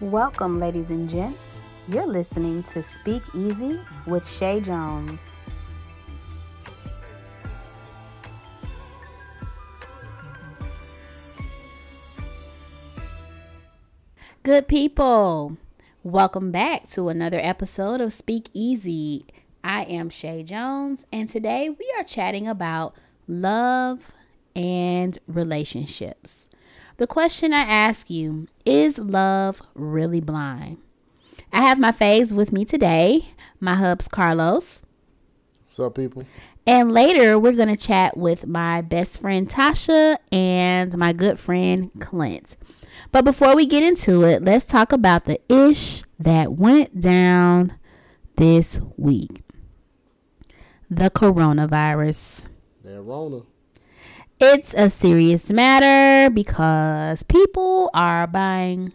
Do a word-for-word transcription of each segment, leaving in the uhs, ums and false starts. Welcome, ladies and gents. You're listening to Speak Easy with Shay Jones. Good people, welcome back to another episode of Speak Easy. I am Shay Jones, and today we are chatting about love and relationships. The question I ask you, is love really blind? I have my faves with me today, my hubs Carlos. What's up, people? And later, we're going to chat with my best friend Tasha and my good friend Clint. But before we get into it, let's talk about the ish that went down this week. The coronavirus. The Rona. It's a serious matter because people are buying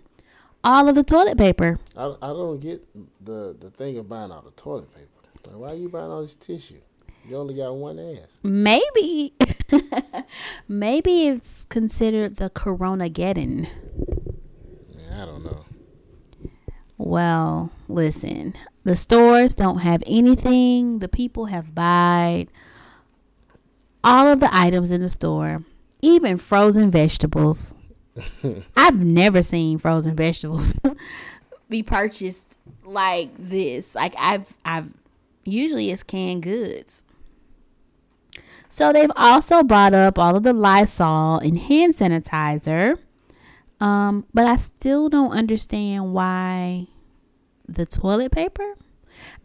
all of the toilet paper. I, I don't get the, the thing of buying all the toilet paper. Like, why are you buying all this tissue? You only got one ass. Maybe. Maybe it's considered the Coronageddon. Yeah, I don't know. Well, listen. The stores don't have anything. The people have bought all of the items in the store, even frozen vegetables. I've never seen frozen vegetables be purchased like this. Like I've, I've usually it's canned goods. So they've also bought up all of the Lysol and hand sanitizer. Um, but I still don't understand why the toilet paper.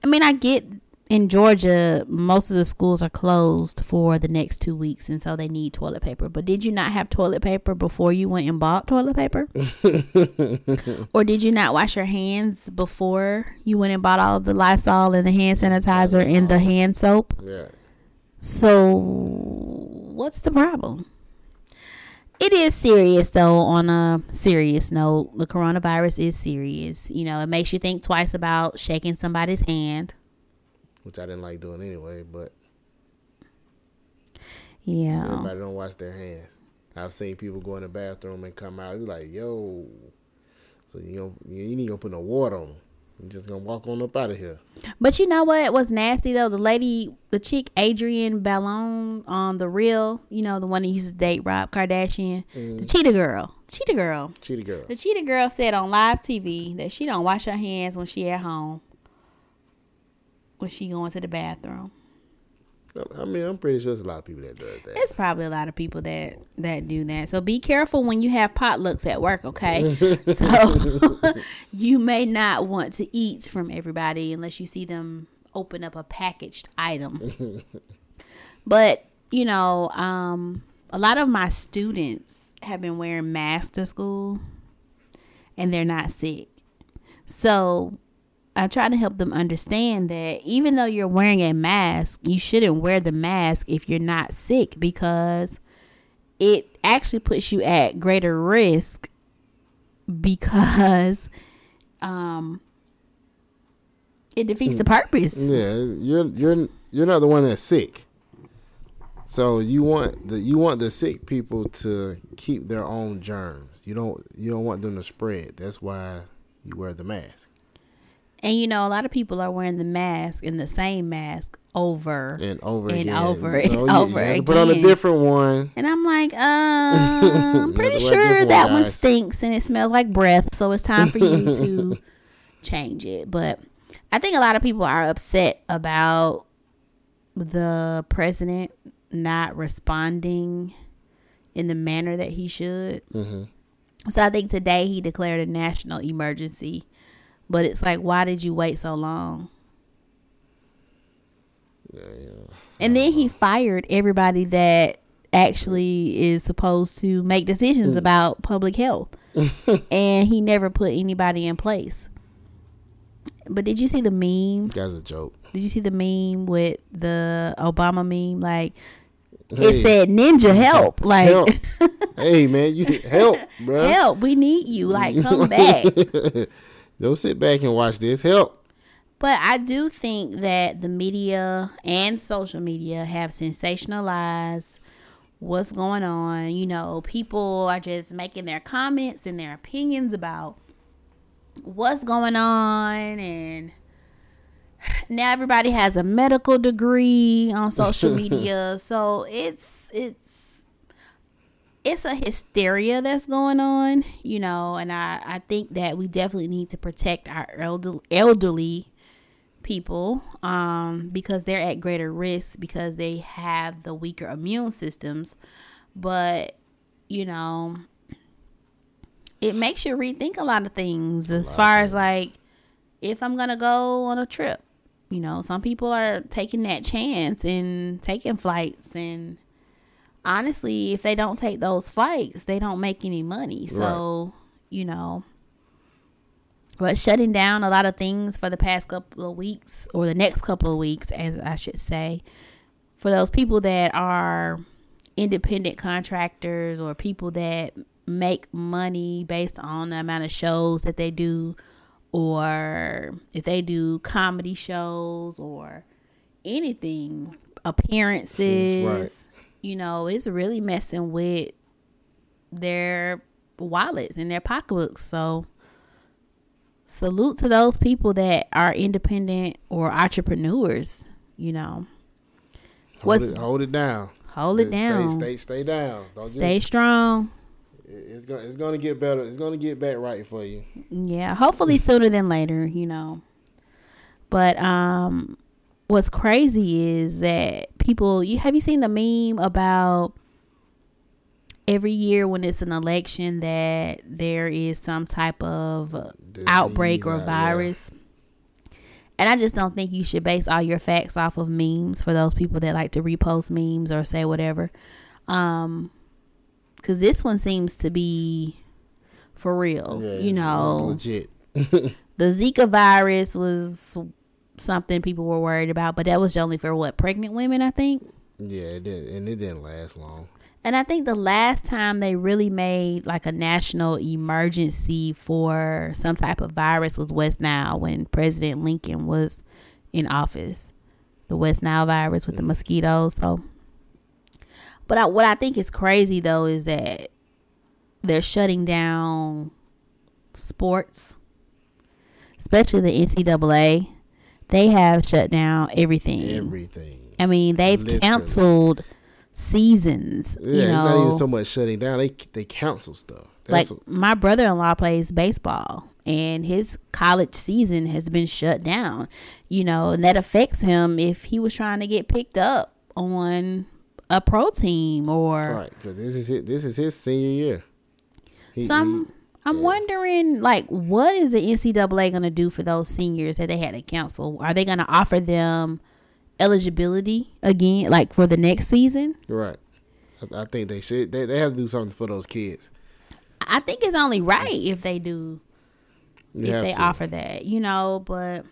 I mean, I get in Georgia, most of the schools are closed for the next two weeks, and so they need toilet paper. But did you not have toilet paper before you went and bought toilet paper? Or did you not wash your hands before you went and bought all of the Lysol and the hand sanitizer and the hand soap? Yeah. So what's the problem? It is serious, though, on a serious note. The coronavirus is serious. You know, it makes you think twice about shaking somebody's hand. Which I didn't like doing anyway, but yeah, everybody don't wash their hands. I've seen people go in the bathroom and come out. You're like, yo, so you don't, you ain't gonna put no water on them. You're just gonna walk on up out of here. But you know what was nasty though? The lady, the chick, Adrienne Ballone on The Real, you know, the one that used to date Rob Kardashian, mm-hmm. the Cheetah Girl, Cheetah Girl, Cheetah Girl. The Cheetah Girl said on live T V that she don't wash her hands when she at home. Was she going to the bathroom? I mean, I'm pretty sure there's a lot of people that do that. There's probably a lot of people that, that do that. So be careful when you have potlucks at work, okay? So you may not want to eat from everybody unless you see them open up a packaged item. But, you know, um, a lot of my students have been wearing masks to school and they're not sick. So I try to help them understand that even though you're wearing a mask, you shouldn't wear the mask if you're not sick, because it actually puts you at greater risk because um, it defeats the purpose. Yeah, you're you're you're not the one that's sick. So you want the you want the sick people to keep their own germs. You don't you don't want them to spread. That's why you wear the mask. And, you know, a lot of people are wearing the mask and the same mask over and over and again. over and oh, yeah. over again. Put on a different one. And I'm like, uh, I'm pretty sure that one, one stinks and it smells like breath. So it's time for you to change it. But I think a lot of people are upset about the president not responding in the manner that he should. Mm-hmm. So I think today he declared a national emergency. But it's like, why did you wait so long? Yeah, yeah. And then he fired everybody that actually is supposed to make decisions about public health. And he never put anybody in place. But did you see the meme? That's a joke. Did you see the meme with the Obama meme? Like, hey. It said, Ninja, help. Like, help. Hey, man, you help, bro. Help, we need you. Like, come back. Don't sit back and watch this. Help. But I do think that the media and social media have sensationalized what's going on. You know, people are just making their comments and their opinions about what's going on, and now everybody has a medical degree on social media. So it's it's it's a hysteria that's going on, you know, and I, I think that we definitely need to protect our elder, elderly people um, because they're at greater risk because they have the weaker immune systems. But, you know, it makes you rethink a lot of things as far as like if I'm going to go on a trip. You know, some people are taking that chance and taking flights, and honestly, if they don't take those flights, they don't make any money. So, right. you know, but shutting down a lot of things for the past couple of weeks, or the next couple of weeks, as I should say, for those people that are independent contractors or people that make money based on the amount of shows that they do, or if they do comedy shows or anything, appearances, right. you know, it's really messing with their wallets and their pocketbooks. So salute to those people that are independent or entrepreneurs, you know. Hold, it, hold it down. Hold it stay, down. Stay, stay down. Don't stay just, strong. It's going it's going to get better. It's going to get back right for you. Yeah, hopefully sooner than later, you know. But um, what's crazy is that people, you have you seen the meme about every year when it's an election that there is some type of disease, outbreak or virus? Yeah. And I just don't think you should base all your facts off of memes, for those people that like to repost memes or say whatever. Um, because this one seems to be for real, yeah, you know. It's legit. The Zika virus was something people were worried about, but that was only for what, pregnant women, I think. Yeah, it did, and it didn't last long. And I think the last time they really made like a national emergency for some type of virus was West Nile, when President Lincoln was in office. The West Nile virus with mm. the mosquitoes. So, but I, what I think is crazy though is that they're shutting down sports, especially the N C double A. They have shut down everything. Everything. I mean, they've Literally. canceled. seasons yeah you know? It's not even so much shutting down, they they cancel stuff. That's like what, my brother-in-law plays baseball and his college season has been shut down, you know, and that affects him if he was trying to get picked up on a pro team or right, so this is his, this is his senior year. He, so I'm, he, I'm yeah. wondering like what is the N C double A going to do for those seniors that they had to cancel? Are they going to offer them eligibility again, like for the next season? Right. I, I think they should. They, they have to do something for those kids. I think it's only right if they do, you if they to. offer that, you know, but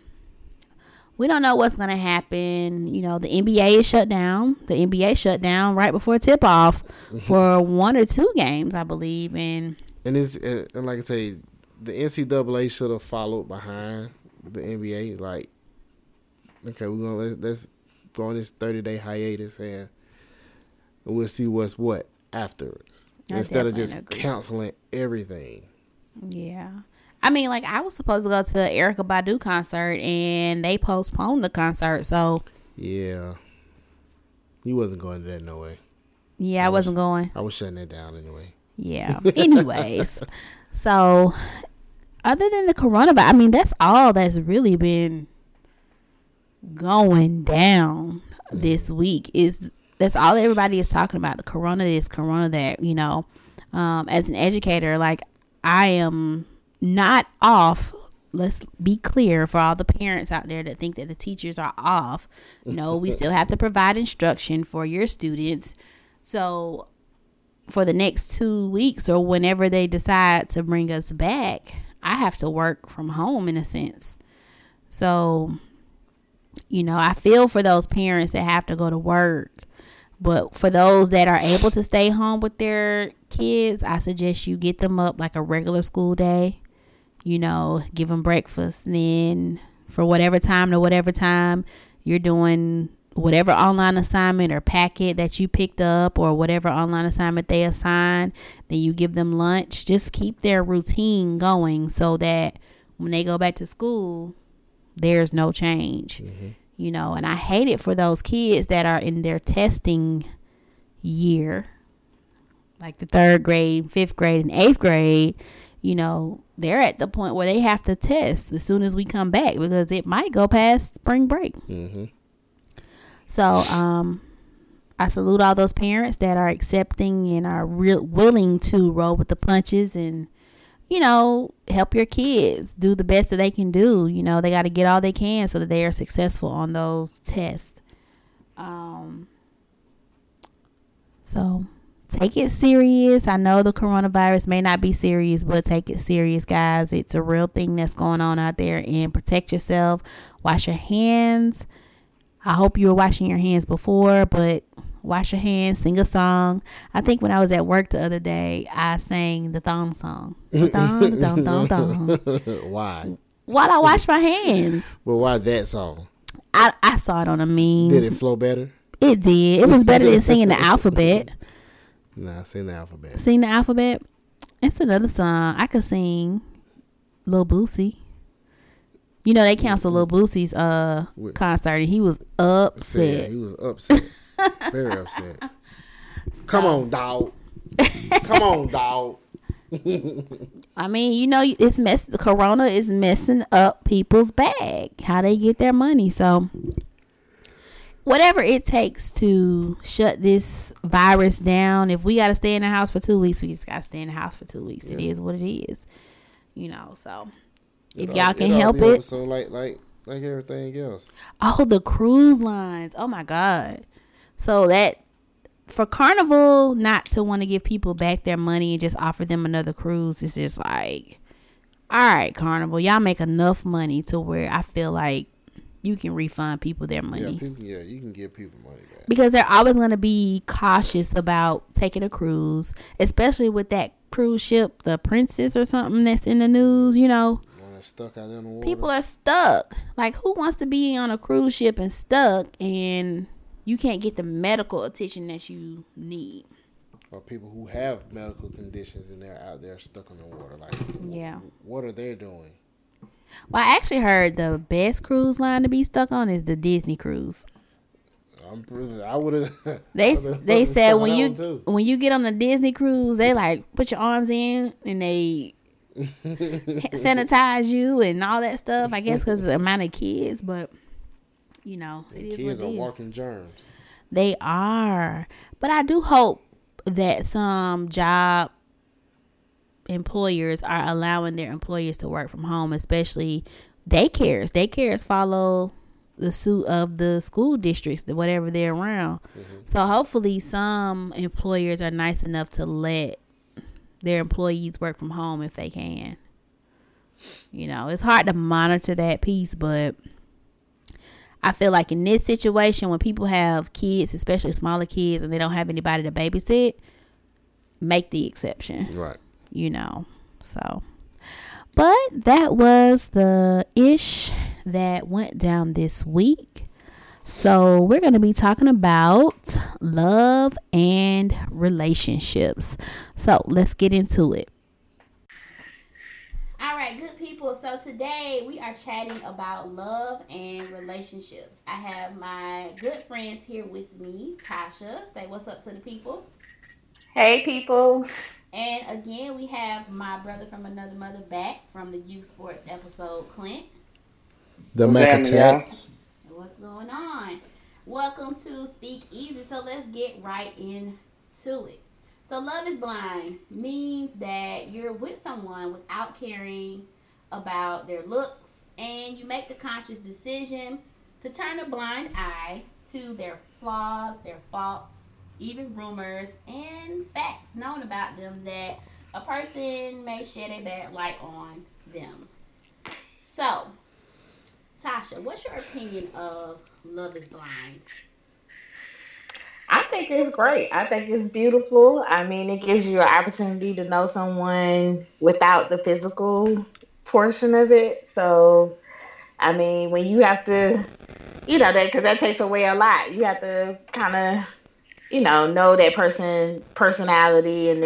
we don't know what's going to happen. You know, the N B A is shut down. The N B A shut down right before tip off for one or two games, I believe. And, and, it's, and like I say, the N C double A should have followed behind the N B A. Like, okay, we're going to let's, let's go on this thirty-day hiatus, and we'll see what's what afterwards. I Instead of just agree. canceling everything. Yeah. I mean, like, I was supposed to go to the Erykah Badu concert, and they postponed the concert, so. Yeah. You wasn't going to that, no way. Yeah, I, I wasn't was, going. I was shutting it down anyway. Yeah. Anyways. So, other than the coronavirus, I mean, that's all that's really been going down mm. this week. Is that's all everybody is talking about, the corona this, corona that, you know. Um as an educator, like I am not off. Let's be clear for all the parents out there that think that the teachers are off. No, we still have to provide instruction for your students. So for the next two weeks or whenever they decide to bring us back, I have to work from home in a sense. So you know, I feel for those parents that have to go to work, but for those that are able to stay home with their kids, I suggest you get them up like a regular school day, you know, give them breakfast, and then for whatever time to whatever time you're doing whatever online assignment or packet that you picked up or whatever online assignment they assign, then you give them lunch. Just keep their routine going so that when they go back to school, there's no change. Mm-hmm. You know, and I hate it for those kids that are in their testing year, like the third grade, fifth grade, and eighth grade. You know, they're at the point where they have to test as soon as we come back because it might go past spring break. Mm-hmm. So um, I salute all those parents that are accepting and are real willing to roll with the punches and, you know, help your kids do the best that they can do. You know, they got to get all they can so that they are successful on those tests. Um, so... Take it serious. I know the coronavirus may not be serious, but take it serious, guys. It's a real thing that's going on out there. And protect yourself. Wash your hands. I hope you were washing your hands before, but wash your hands. Sing a song. I think when I was at work the other day, I sang the thong song. Thong, thong, thong, thong. Why? While I washed my hands. Well, why that song? I, I saw it on a meme. Did it flow better? It did. It was better than singing the alphabet. Nah, sing the alphabet. Sing the alphabet. It's another song. I could sing Lil Boosie. You know, they canceled Lil Boosie's uh, concert, and he was upset. Yeah, he was upset. Very upset. So, Come on, dog. Come on, dog. I mean, you know, it's mess. The corona is messing up people's bag, how they get their money. So, whatever it takes to shut this virus down. If we got to stay in the house for two weeks, we just got to stay in the house for two weeks. Yeah. It is what it is, you know. So if it y'all all, can it help it, so like like like everything else. Oh, the cruise lines! Oh my God! So that for Carnival not to want to give people back their money and just offer them another cruise is just like, all right, Carnival, y'all make enough money to where I feel like you can refund people their money. Yeah, people, yeah, you can give people money back. Because they're always going to be cautious about taking a cruise, especially with that cruise ship, the Princess or something that's in the news, you know. Stuck out in the water. People are stuck. Like, who wants to be on a cruise ship and stuck and you can't get the medical attention that you need? Or people who have medical conditions and they're out there stuck in the water. Like, yeah. What are they doing? Well, I actually heard the best cruise line to be stuck on is the Disney cruise. I'm pretty, I would have. They they said when you when you get on the Disney cruise, they like put your arms in and they sanitize you and all that stuff. I guess because of the amount of kids, but you know, it is what it is. Kids are walking germs. They are, but I do hope that some job. employers are allowing their employees to work from home, especially daycares. Daycares follow the suit of the school districts, whatever they're around. Mm-hmm. So hopefully some employers are nice enough to let their employees work from home if they can. You know, it's hard to monitor that piece, but I feel like in this situation, when people have kids, especially smaller kids, and they don't have anybody to babysit, make the exception. Right. You know, so, but that was the ish that went down this week. So we're going to be talking about love and relationships. So let's get into it. All right, good people. So today we are chatting about love and relationships. I have my good friends here with me, Tasha. Say what's up to the people. Hey, people. And again, we have my brother from another mother back from the youth sports episode, Clint. The Mac-a-tack. What's going on? Welcome to Speak Easy. So let's get right into it. So love is blind means that you're with someone without caring about their looks, and you make the conscious decision to turn a blind eye to their flaws, their faults, even rumors and facts known about them that a person may shed a bad light on them. So, Tasha, what's your opinion of Love is Blind? I think it's great. I think it's beautiful. I mean, it gives you an opportunity to know someone without the physical portion of it. So, I mean, when you have to, you know, that because that takes away a lot. You have to kind of you know, know that person, personality, and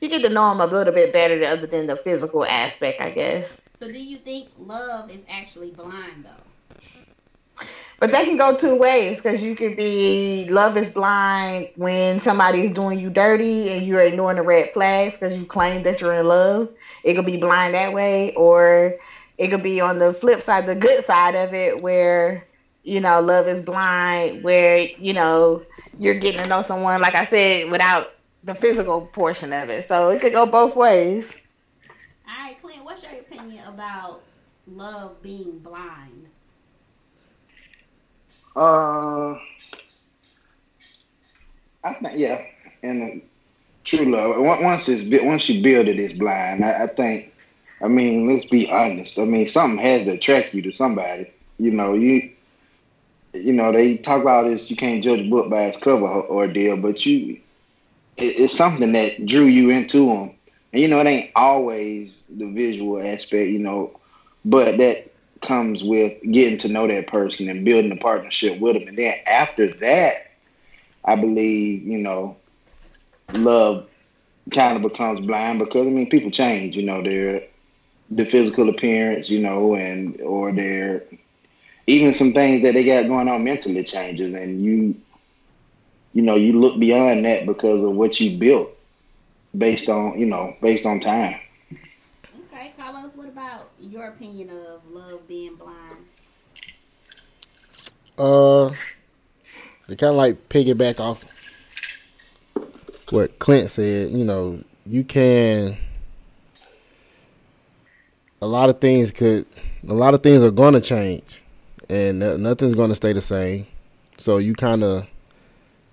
you get to know them a little bit better other than the physical aspect, I guess. So do you think love is actually blind, though? But that can go two ways, because you could be love is blind when somebody's doing you dirty and you're ignoring the red flags because you claim that you're in love. It could be blind that way, or it could be on the flip side, the good side of it, where, you know, love is blind, where, you know, you're getting to know someone, like I said, without the physical portion of it. So it could go both ways. All right, Clint, what's your opinion about love being blind? Uh, I think, yeah, and true love, once it's once you build it, it's blind. I, I think, I mean, let's be honest. I mean, something has to attract you to somebody. You know, you, you know, they talk about this. You can't judge a book by its cover or deal, but you, it, it's something that drew you into them. And you know, it ain't always the visual aspect, you know, but that comes with getting to know that person and building a partnership with them. And then after that, I believe, you know, love kind of becomes blind because, I mean, people change, you know, their the physical appearance, you know, and or their even some things that they got going on mentally changes. And you, you know, you look beyond that because of what you built. Based on, you know, based on time. Okay, Carlos, what about your opinion of love being blind? Uh, they kind of like piggyback off what Clint said. You know, you can, a lot of things could, a lot of things are going to change, and nothing's going to stay the same. So you kind of,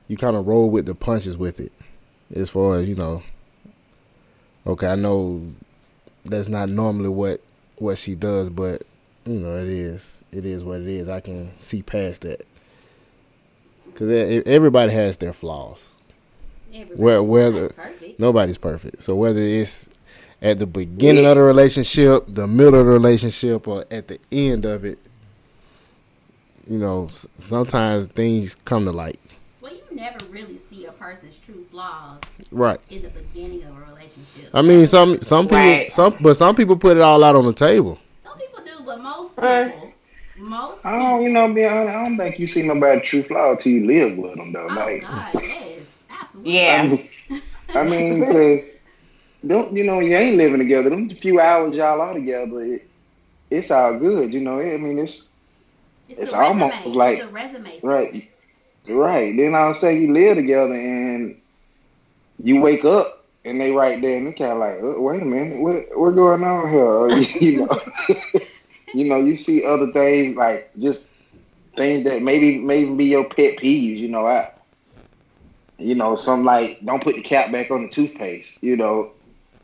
you kind of roll with the punches with it, as far as, you know, okay, I know that's not normally what, what she does, but, you know, it is. It is what it is. I can see past that. Because everybody has their flaws. Where, whether perfect. Nobody's perfect. So whether it's at the beginning yeah. of the relationship, the middle of the relationship, or at the end of it, you know, sometimes things come to light. Well, you never really see a person's true flaws right in the beginning of a relationship. I mean, some some people, right. some but some people put it all out on the table. Some people do, but most people, right. most. I don't, you know, be honest. I don't think you see nobody's true flaw till you live with them, though. Oh like, God, yes, absolutely. Yeah. I mean, cause don't you know you ain't living together. Them few hours y'all are together, it, it's all good. You know, I mean, it's it's, it's almost resume. Like it's a resume, right. Right. Then I'll say you live together and you wake up and they right there and it's kind of like, oh, wait a minute, what, what going on here? you know, you know, you see other things like just things that maybe maybe be your pet peeves. You know, I, you know, some like don't put the cap back on the toothpaste. You know,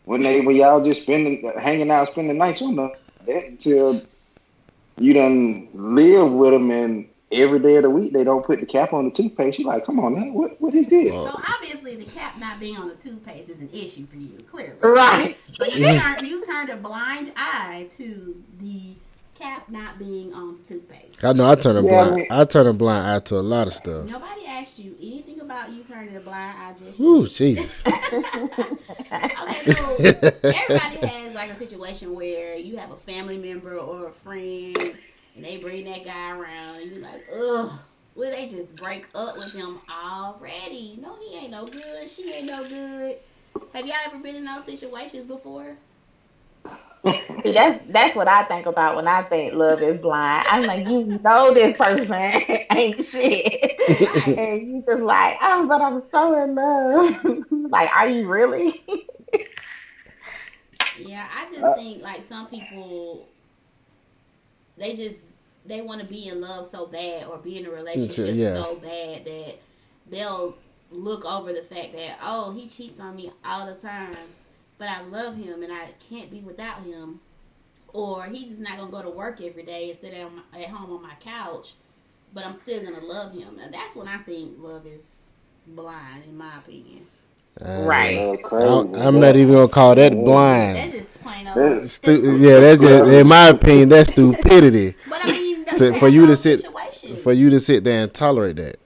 when they when y'all just spending hanging out, spending nights on them, that until you done live with them and. Every day of the week, they don't put the cap on the toothpaste. You're like, come on, man, what, what is this? So, obviously, the cap not being on the toothpaste is an issue for you, clearly. Right. So, you, turn, you turned a blind eye to the cap not being on the toothpaste. I know, I turn a yeah, blind I, mean, I turn a blind eye to a lot of stuff. Nobody asked you anything about you turning a blind eye just Ooh, Jesus. Okay, so, everybody has, like, a situation where you have a family member or a friend... And they bring that guy around, and you're like, ugh, will they just break up with him already? No, he ain't no good. She ain't no good. Have y'all ever been in those situations before? See, that's that's what I think about when I think love is blind. I'm like, you know this person ain't shit. Right. And you just like, oh, but I'm so in love. Like, are you really? Yeah, I just uh, think, like, some people... They just, they want to be in love so bad or be in a relationship yeah. so bad that they'll look over the fact that, oh, he cheats on me all the time, but I love him and I can't be without him. Or he's just not going to go to work every day and sit at, my, at home on my couch, but I'm still going to love him. And that's when I think love is blind, in my opinion. Uh, right. I'm not even gonna call that blind. That's just plain old stupid. Yeah, that's just, in my opinion, that's stupidity. But I mean, to, for you to sit, situation. for you to sit there and tolerate that.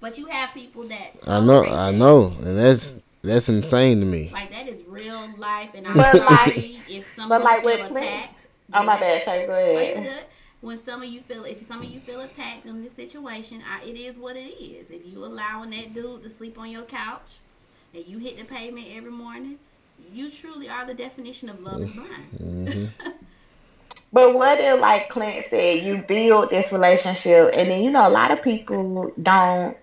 But you have people that. I know, that. I know, and that's that's insane to me. Like that is real life, and I'm sorry if someone like feels attacked. Oh, my bad, Shay, go ahead. When some of you feel, if some of you feel attacked in this situation, I, it is what it is. If you allowing that dude to sleep on your couch and you hit the pavement every morning, you truly are the definition of love is blind. Mm-hmm. But what if, like Clint said, you build this relationship and then, you know, a lot of people don't,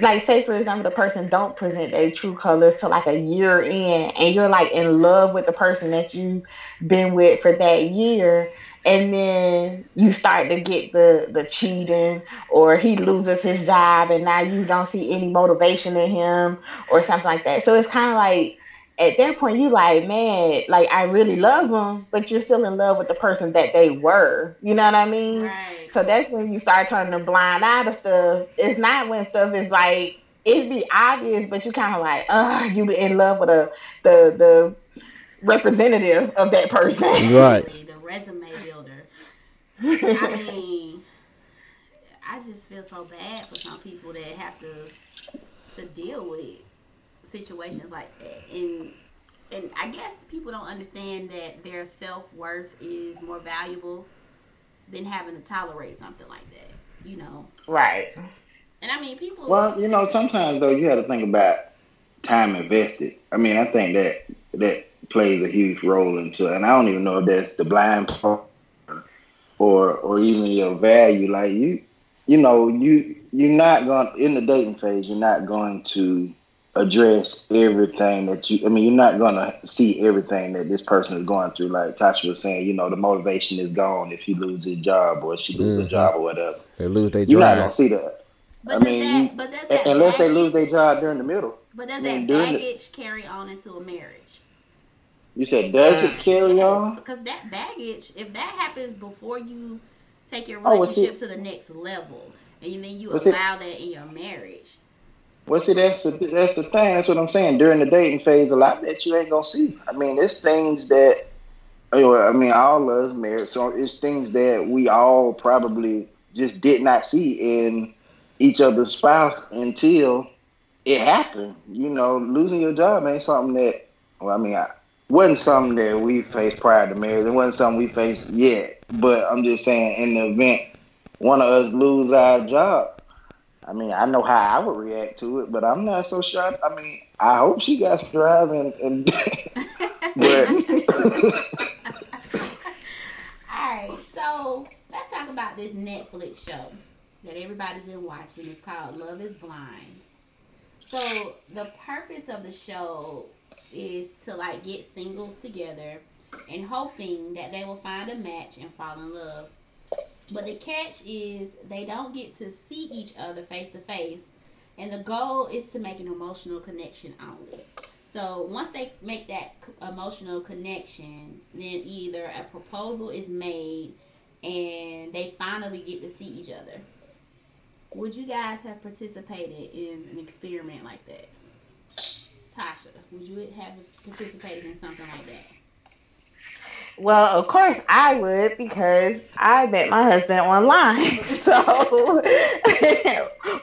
like, say, for example, the person don't present their true colors to like a year in, and you're like in love with the person that you've been with for that year. And then you start to get the, the cheating, or he loses his job and now you don't see any motivation in him or something like that. So it's kind of like, at that point, you like, man, like, I really love them, but you're still in love with the person that they were. You know what I mean? Right. So that's when you start turning a blind eye to stuff. It's not when stuff is like, it'd be obvious, but you kind of like, oh, you in love with a, the the representative of that person. Right. The resume builder. I mean, I just feel so bad for some people that have to to deal with situations like that, and and I guess people don't understand that their self-worth is more valuable than having to tolerate something like that, you know. Right. And I mean, people, well, you know, sometimes though you have to think about time invested. I mean, I think that that plays a huge role into it, and I don't even know if that's the blind part or or even your value. Like, you you know, you you're not going in the dating phase, you're not going to address everything that you, I mean, you're not going to see everything that this person is going through. Like Tasha was saying, you know, the motivation is gone if he loses his job or she loses mm-hmm. her job or whatever. They lose their job. You're not going to see that. But I mean, that, but does that unless baggage, they lose their job during the middle. But does I mean, that baggage the, carry on into a marriage? You said, does it carry yes, on? Because that baggage, if that happens before you take your relationship oh, to the next level, and then you what's allow it? That in your marriage. Well, see, that's the, that's the thing. That's what I'm saying. During the dating phase, a lot that you ain't going to see. I mean, it's things that, I mean, all of us married, so it's things that we all probably just did not see in each other's spouse until it happened. You know, losing your job ain't something that, well, I mean, I, wasn't something that we faced prior to marriage. It wasn't something we faced yet. But I'm just saying, in the event one of us lose our job, I mean, I know how I would react to it, but I'm not so sure. I mean, I hope she got some drive and, and but alright, so let's talk about this Netflix show that everybody's been watching. It's called Love is Blind. So the purpose of the show is to like get singles together and hoping that they will find a match and fall in love. But the catch is they don't get to see each other face to face, and the goal is to make an emotional connection only. So once they make that emotional connection, then either a proposal is made and they finally get to see each other. Would you guys have participated in an experiment like that? Tasha, would you have participated in something like that? Well, of course I would, because I met my husband online. So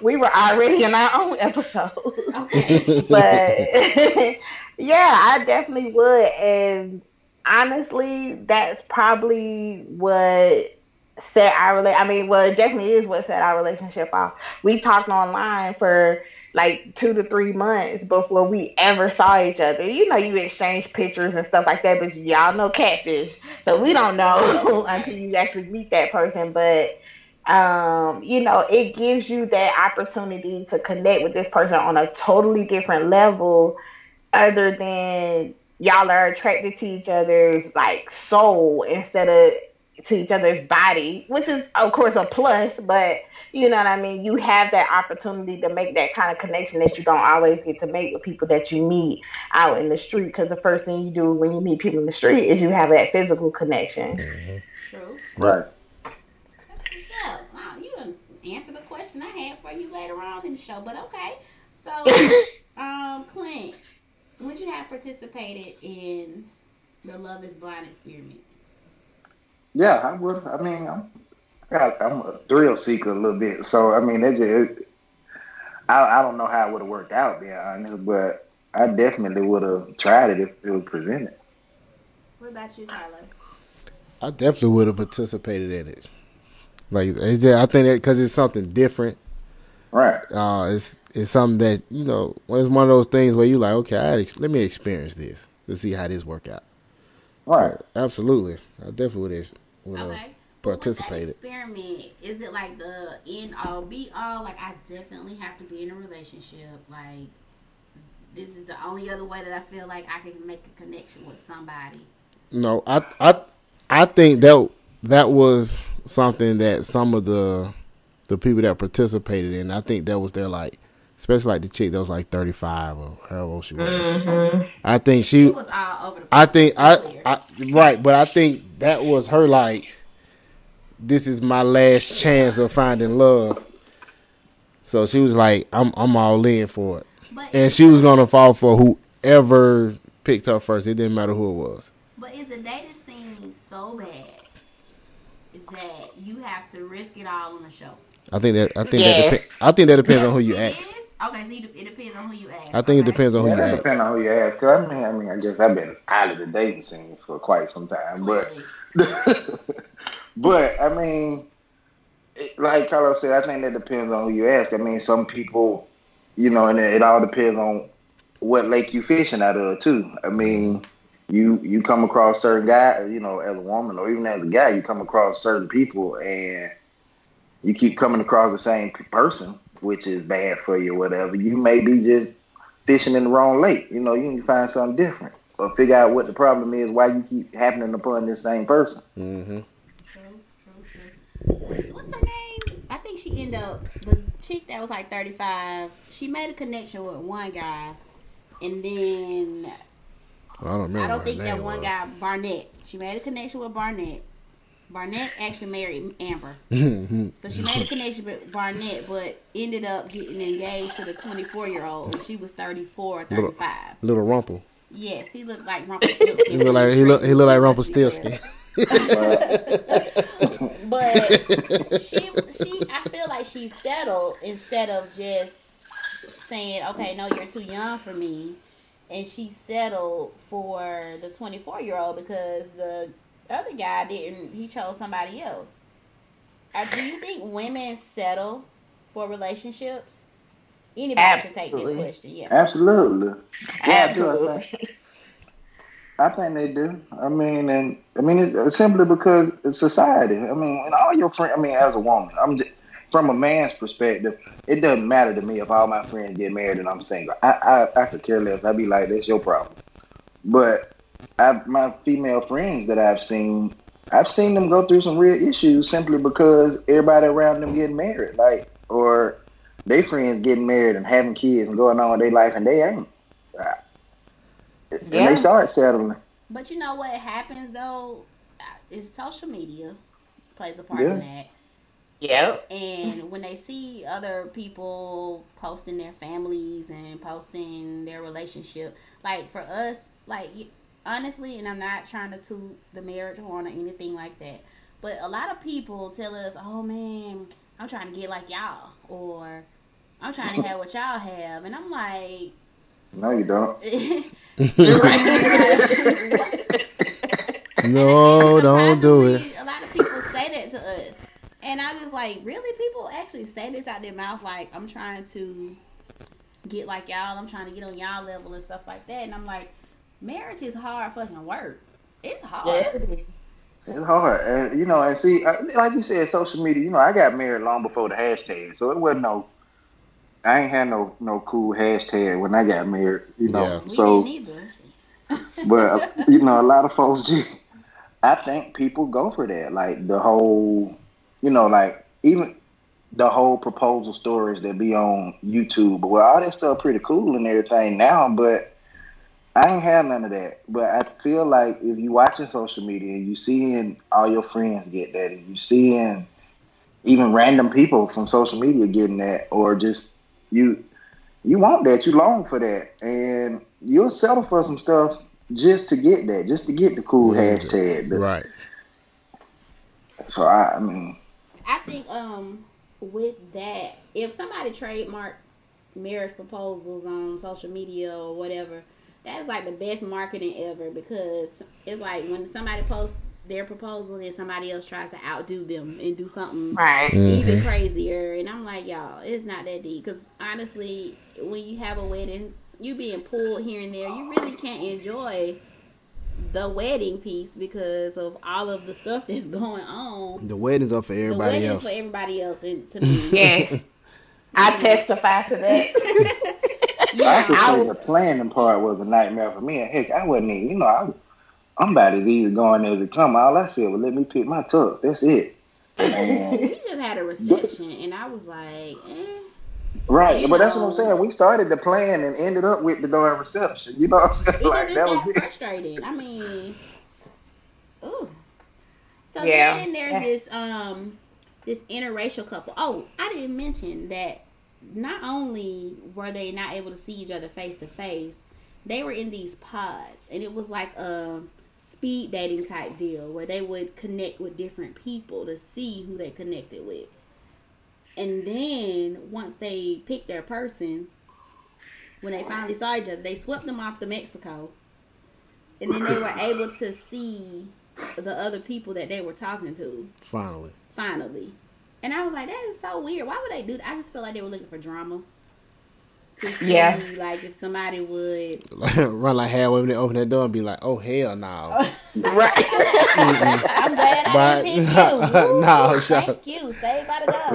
we were already in our own episode. Okay. But yeah, I definitely would. And honestly, that's probably what set our relationship. I mean, well, it definitely is what set our relationship off. We talked online for like two to three months before we ever saw each other. You know, you exchange pictures and stuff like that, but y'all know catfish. So we don't know until you actually meet that person. But, um, you know, it gives you that opportunity to connect with this person on a totally different level, other than y'all are attracted to each other's like soul instead of to each other's body, which is, of course, a plus, but you know what I mean? You have that opportunity to make that kind of connection that you don't always get to make with people that you meet out in the street. Because the first thing you do when you meet people in the street is you have that physical connection. Mm-hmm. True. Right. That's what's up. Wow, you done answered the question I had for you later on in the show, but okay. So, um, Clint, would you have participated in the Love is Blind experiment? Yeah, I would. I mean, I'm... I'm a thrill seeker a little bit, so I mean, it just—I I don't know how it would have worked out, being honest, but I definitely would have tried it if it was presented. What about you, Carlos? I definitely would have participated in it. Like it's just, I think that because it's something different, right? Uh, it's it's something that you know. It's one of those things where you like, okay, I had, let me experience this to see how this work out. Right. So, absolutely, I definitely would have. Would have okay. participated. With that experiment, is it like the end all be all? Like I definitely have to be in a relationship. Like this is the only other way that I feel like I can make a connection with somebody. No, I I I think that that was something that some of the the people that participated in, I think that was their like, especially like the chick that was like thirty-five or however old she was. Mm-hmm. I think she. It was all over the place. I think I, I right, but I think that was her like. This is my last chance of finding love. So she was like, I'm I'm all in for it. But and she was going to fall for whoever picked her first. It didn't matter who it was. But is the dating scene so bad that you have to risk it all on the show? I think that I think yes. that depends. I think that depends on who you ask. Is? Okay, so you de- it depends on who you ask. I think okay. it depends on who yeah, you ask. It depends on who you ask. I mean, I mean, I guess I've been out of the dating scene for quite some time, totally. but. But, I mean, it, like Carlos said, I think that depends on who you ask. I mean, some people, you know, and it, it all depends on what lake you fishing out of, too. I mean, you you come across certain guys, you know, as a woman or even as a guy, you come across certain people and you keep coming across the same person, which is bad for you or whatever. You may be just fishing in the wrong lake. You know, you need to find something different or figure out what the problem is, why you keep happening upon this same person. Mm-hmm. What's her name? I think she ended up, the chick that was like thirty-five, she made a connection with one guy, and then I don't remember. I don't think that one was. guy, Barnett. She made a connection with Barnett. Barnett actually married Amber. So she made a connection with Barnett, but ended up getting engaged to the twenty-four-year-old, and she was thirty-four or thirty-five. Little, little Rumple. Yes, he looked like Rumpelstiltskin. he looked like, he looked, he looked like Rumpelstiltskin. But she, she, I feel like she settled instead of just saying, "Okay, no, you're too young for me," and she settled for the twenty-four-year-old because the other guy didn't. He chose somebody else. Uh, do you think women settle for relationships? Anybody Absolutely. Can take this question, yeah. Absolutely. Absolutely. I think they do. I mean, and I mean, it's simply because it's society. I mean, and all your friends. I mean, as a woman, I'm just, from a man's perspective, it doesn't matter to me if all my friends get married and I'm single. I, I, I could care less. I'd be like, that's your problem. But I, my female friends that I've seen, I've seen them go through some real issues simply because everybody around them getting married, like, or they friends getting married and having kids and going on with their life, and they ain't. I, And yeah. they start settling. But you know what happens, though? Is social media plays a part yeah. in that. Yep. And when they see other people posting their families and posting their relationship, like for us, like honestly, and I'm not trying to toot the marriage horn or anything like that, but a lot of people tell us, oh, man, I'm trying to get like y'all, or I'm trying to have what y'all have. And I'm like... No, you don't. No, don't do it. A lot of people say that to us. And I was like, really? People actually say this out their mouth, like, I'm trying to get like y'all. I'm trying to get on y'all level and stuff like that. And I'm like, marriage is hard fucking work. It's hard. Yeah. It's hard. And, you know, and see, like you said, social media, you know, I got married long before the hashtag. So it wasn't no... I ain't had no, no cool hashtag when I got married, you know. Yeah. So, we didn't either. But you know, a lot of folks do. I think people go for that, like the whole, you know, like even the whole proposal stories that be on YouTube. Well, all that stuff pretty cool and everything now, but I ain't had none of that. But I feel like if you watching social media, you seeing all your friends get that, and you seeing even random people from social media getting that, or just You you want that, you long for that, and you'll settle for some stuff just to get that, just to get the cool yeah, hashtag. Right. So, I, I mean. I think um with that, if somebody trademarked marriage proposals on social media or whatever, that's like the best marketing ever because it's like when somebody posts their proposal and then somebody else tries to outdo them and do something right. even mm-hmm. crazier. And I'm like, y'all, it's not that deep. Because honestly, when you have a wedding, you being pulled here and there, you really can't enjoy the wedding piece because of all of the stuff that's going on. The weddings are for everybody the else. The weddings for everybody else. And to me, yes, I testify to that. Yeah, I, I would say the planning part was a nightmare for me. And heck, I wasn't even, you know, I, I'm about to either going there to come. All I said was, let me pick my tux. That's it. And we just had a reception, and I was like, eh. Right, you but know, that's what I'm saying. We started the plan and ended up with the darn reception. You know what I'm saying? Like, that was it. Frustrating. I mean, ooh. So yeah. then there's yeah. this um this interracial couple. Oh, I didn't mention that not only were they not able to see each other face to face, they were in these pods, and it was like a speed dating type deal where they would connect with different people to see who they connected with. And then, once they picked their person, when they finally saw each other, they swept them off to Mexico. And then they were able to see the other people that they were talking to. Finally. Finally. And I was like, that is so weird. Why would they do that? I just feel like they were looking for drama. To see, yeah. like, if somebody would... Run like hell when they open that door and be like, oh, hell no. Right. Mm-mm. I'm glad I didn't pick you. Ooh, no, thank you. Saved by the God.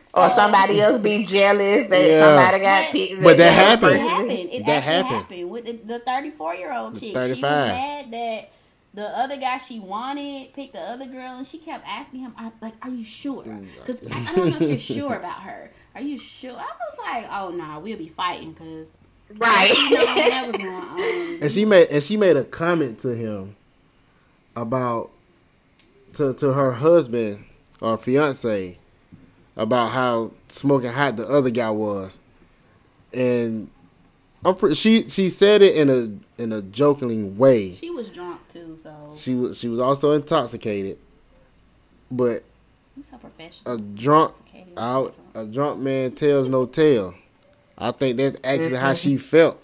So, or somebody else be jealous that yeah. somebody got but, picked. But that happened. It happened. It that actually happened. happened. With the thirty-four-year-old chick. thirty-five She was mad that the other guy she wanted picked the other girl, and she kept asking him, like, are you sure? Because I, I don't know if you're sure about her. Are you sure? I was like, oh no, nah, we'll be fighting because right. You know, that was my own. And she made and she made a comment to him about to to her husband or fiance about how smoking hot the other guy was, and I'm pretty, she she said it in a in a joking way. She was drunk too, so she was she was also intoxicated, but. So professional. A drunk, out a drunk man tells no tale. I think that's actually how she felt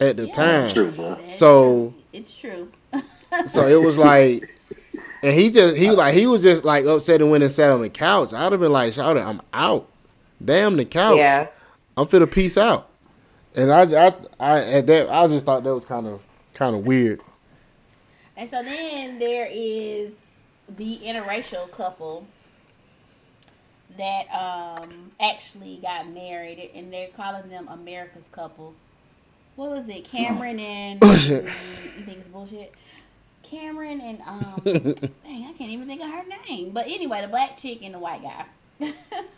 at the yeah, time. It's true, so it's true. So it was like, and he just he like he was just like upset and went and sat on the couch. I'd have been like, shout out, I'm out. Damn the couch. Yeah. I'm finna peace out. And I, I, I at that I just thought that was kind of kind of weird. And so then there is the interracial couple that um, actually got married, and they're calling them America's couple. What was it? Cameron and... Bullshit. You think it's bullshit? Cameron and... um, dang, I can't even think of her name. But anyway, the black chick and the white guy.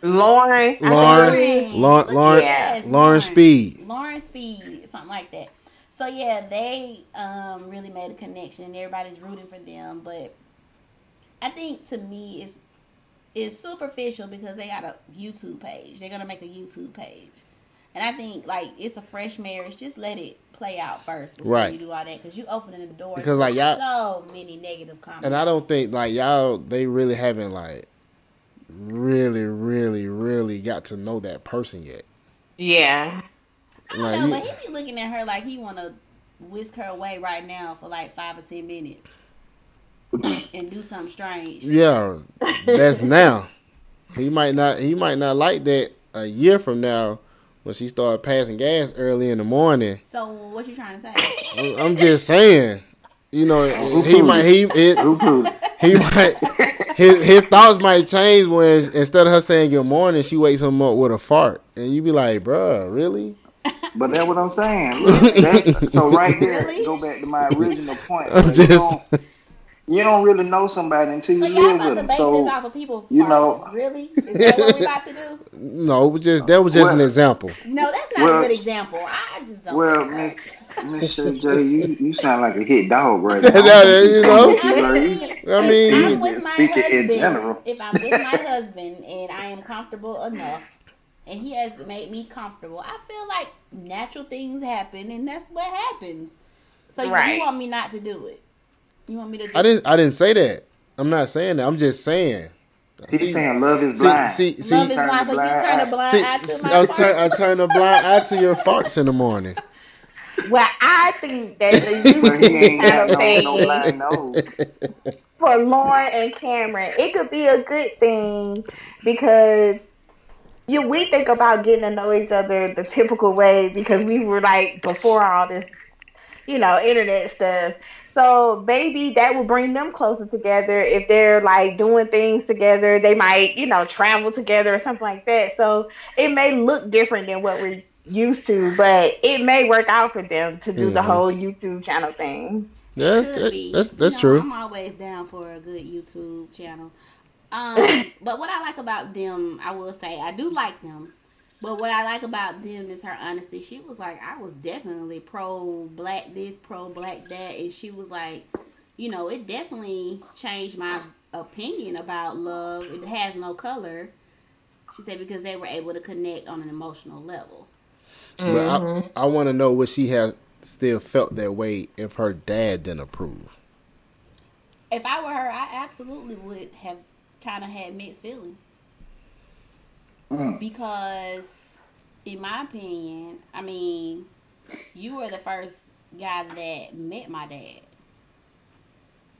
Lauren. Lauren. Lauren. Lauren, yes, Lauren. Lauren Speed. Lauren Speed. Something like that. So, yeah, they um, really made a connection. Everybody's rooting for them, but I think, to me, it's Is superficial because they got a YouTube page. They're gonna make a YouTube page, and I think like it's a fresh marriage. Just let it play out first before right. you do all that, because you opening the door because to like y'all so many negative comments. And I don't think like y'all they really haven't like really, really, really got to know that person yet. Yeah, I don't like, know, you, but he be looking at her like he wanna whisk her away right now for like five or ten minutes. And do something strange. Yeah, that's now. He might not. He might not like that a year from now when she started passing gas early in the morning. So what you trying to say? I'm just saying. You know, he might. He it, he might. His his thoughts might change when instead of her saying good morning, she wakes him up with a fart, and you be like, "Bruh, really?" But that's what I'm saying. Look, that's, so right there, really? Go back to my original point. I'm just. You don't really know somebody until so you live with them. So y'all about to base this off of people. You know, really? Is that what we about to do? No, just that was just well, an example. No, that's not well, a good example. I just don't. Well, Miss Miss Shay J, you you sound like a hit dog right now. You know, I mean, if I'm with my husband, in general. If I'm with my husband and I am comfortable enough, and he has made me comfortable, I feel like natural things happen, and that's what happens. So right. you want me not to do it? You want me to do I didn't. I didn't say that. I'm not saying that. I'm just saying. He's see, saying love is blind. See, see, love see, is blind. So you turn a blind eye, eye to my farts. I turn a blind eye to your farts in the morning. Well, I think that the YouTube kind of thing no, no, no. for Lauren and Cameron, it could be a good thing because you we think about getting to know each other the typical way because we were like before all this, you know, internet stuff. So maybe that will bring them closer together if they're like doing things together. They might, you know, travel together or something like that. So it may look different than what we're used to, but it may work out for them to do mm-hmm. the whole YouTube channel thing. Yeah, that, that's that's you true. Know, I'm always down for a good YouTube channel. Um, but what I like about them, I will say, I do like them. But what I like about them is her honesty. She was like, I was definitely pro-black this, pro-black that. And she was like, you know, it definitely changed my opinion about love. It has no color. She said because they were able to connect on an emotional level. Mm-hmm. Well, I, I want to know would she have still felt that way if her dad didn't approve. If I were her, I absolutely would have kind of had mixed feelings. Because, in my opinion, I mean, you were the first guy that met my dad.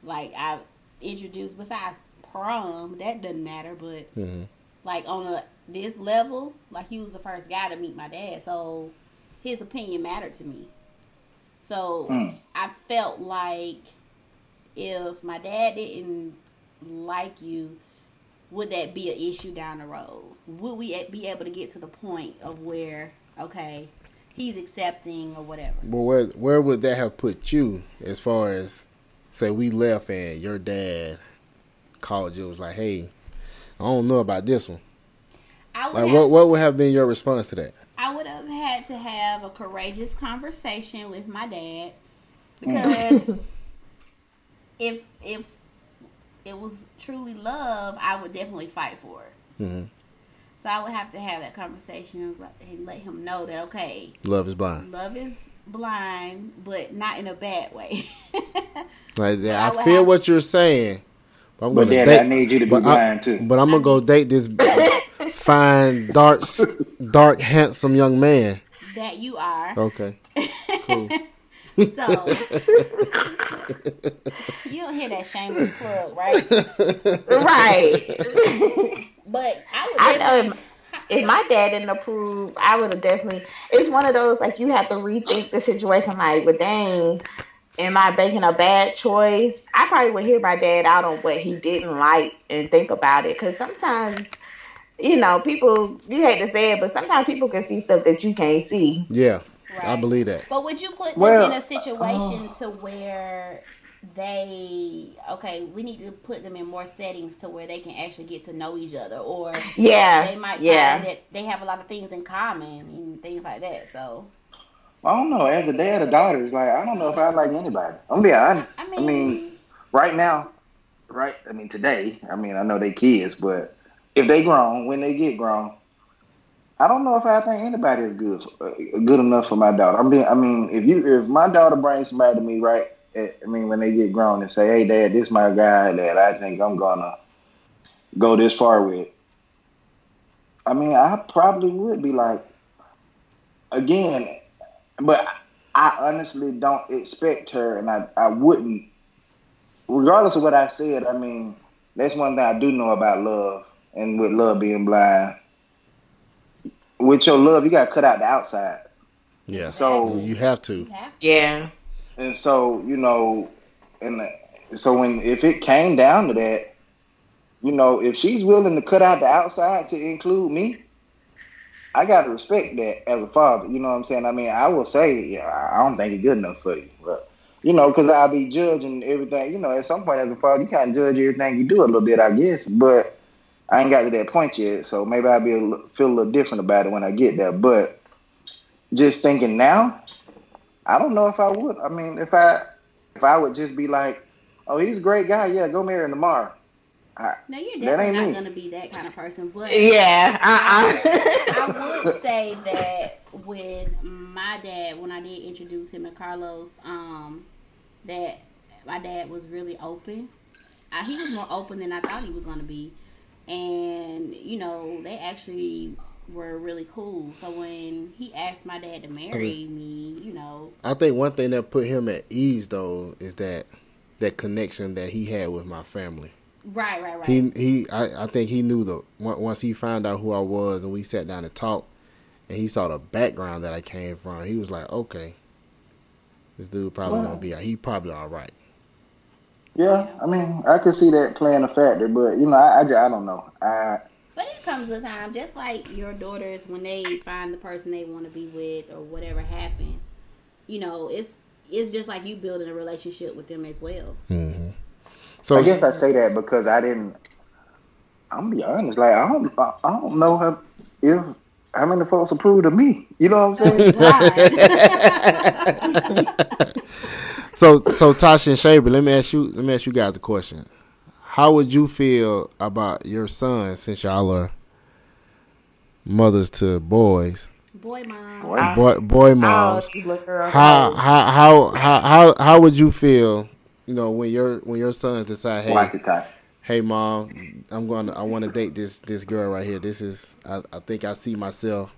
Like, I introduced, besides prom, that doesn't matter, but, mm-hmm. like, on a, this level, like, he was the first guy to meet my dad, so his opinion mattered to me. So, mm. I felt like if my dad didn't like you, would that be an issue down the road? Would we be able to get to the point of where, okay, he's accepting or whatever? Well, where where would that have put you as far as, say, we left and your dad called you and was like, hey, I don't know about this one. I would like, have, what, what would have been your response to that? I would have had to have a courageous conversation with my dad because if if... it was truly love, I would definitely fight for it. Mm-hmm. So I would have to have that conversation and let him know that, okay, love is blind. Love is blind, but not in a bad way. Like that. I, I feel what to... you're saying. But, I'm but gonna Dad, date, I need you to be I, blind too. But I'm going to go date this fine, dark, dark, handsome young man. That you are. Okay. Cool. So, you don't hear that shameless plug, right? Right. But I would I know if, if my dad didn't approve, I would have definitely. It's one of those, like, you have to rethink the situation. Like, well, dang, am I making a bad choice? I probably would hear my dad out on what he didn't like and think about it. Because sometimes, you know, people, you hate to say it, but sometimes people can see stuff that you can't see. Yeah. Right. I believe that. But would you put them well, in a situation uh, to where they, okay, we need to put them in more settings to where they can actually get to know each other, or yeah, they might yeah. find that they have a lot of things in common and things like that. So I don't know. As a dad of daughters, like I don't know if I like anybody. I'm gonna be honest. I mean, I mean, right now, right? I mean, today. I mean, I know they kids, but if they grown, when they get grown. I don't know if I think anybody is good, good enough for my daughter. I mean, I mean, if you, if my daughter brings somebody to me, right? I mean, when they get grown and say, "Hey, Dad, this my guy that I think I'm gonna go this far with," I mean, I probably would be like, again, but I honestly don't expect her, and I, I wouldn't, regardless of what I said. I mean, that's one thing I do know about love, and with love being blind. With your love, you gotta cut out the outside. Yeah. So you have to. Yeah. And so you know, and so when if it came down to that, you know, if she's willing to cut out the outside to include me, I gotta respect that as a father. You know what I'm saying? I mean, I will say, yeah, I don't think it's good enough for you, but you know, because I'll be judging everything. You know, at some point as a father, you kind of judge everything you do a little bit, I guess, but. I ain't got to that point yet, so maybe I'll be a little, feel a little different about it when I get there. But just thinking now, I don't know if I would. I mean, if I if I would just be like, "Oh, he's a great guy. Yeah, go marry him tomorrow." I, no, you're definitely not going to be that kind of person. But yeah, uh-uh. I would say that with my dad, when I did introduce him and Carlos, um, that my dad was really open. I, he was more open than I thought he was going to be. And, you know, they actually were really cool. So when he asked my dad to marry I mean, me, you know. I think one thing that put him at ease, though, is that that connection that he had with my family. Right, right, right. He, he. I, I think he knew the once he found out who I was and we sat down and talked and he saw the background that I came from, he was like, okay, this dude probably won't be, he probably all right. Yeah, I mean, I could see that playing a factor, but, you know, I, I, just, I don't know. I, but it comes a time, just like your daughters, when they find the person they want to be with or whatever happens, you know, it's it's just like you building a relationship with them as well. Mm-hmm. So I guess I say that because I didn't, I'm going to be honest, like, I don't, I, I don't know how, if, how many folks approved of me. You know what I'm saying? So, so Tasha and Shaber, let me ask you, let me ask you guys a question. How would you feel about your son since y'all are mothers to boys? Boy moms. Boy, boy moms. How, how, how, how, how would you feel, you know, when your, when your sons decide, hey, hey mom, I'm going to, I want to date this, this girl right here. This is, I, I think I see myself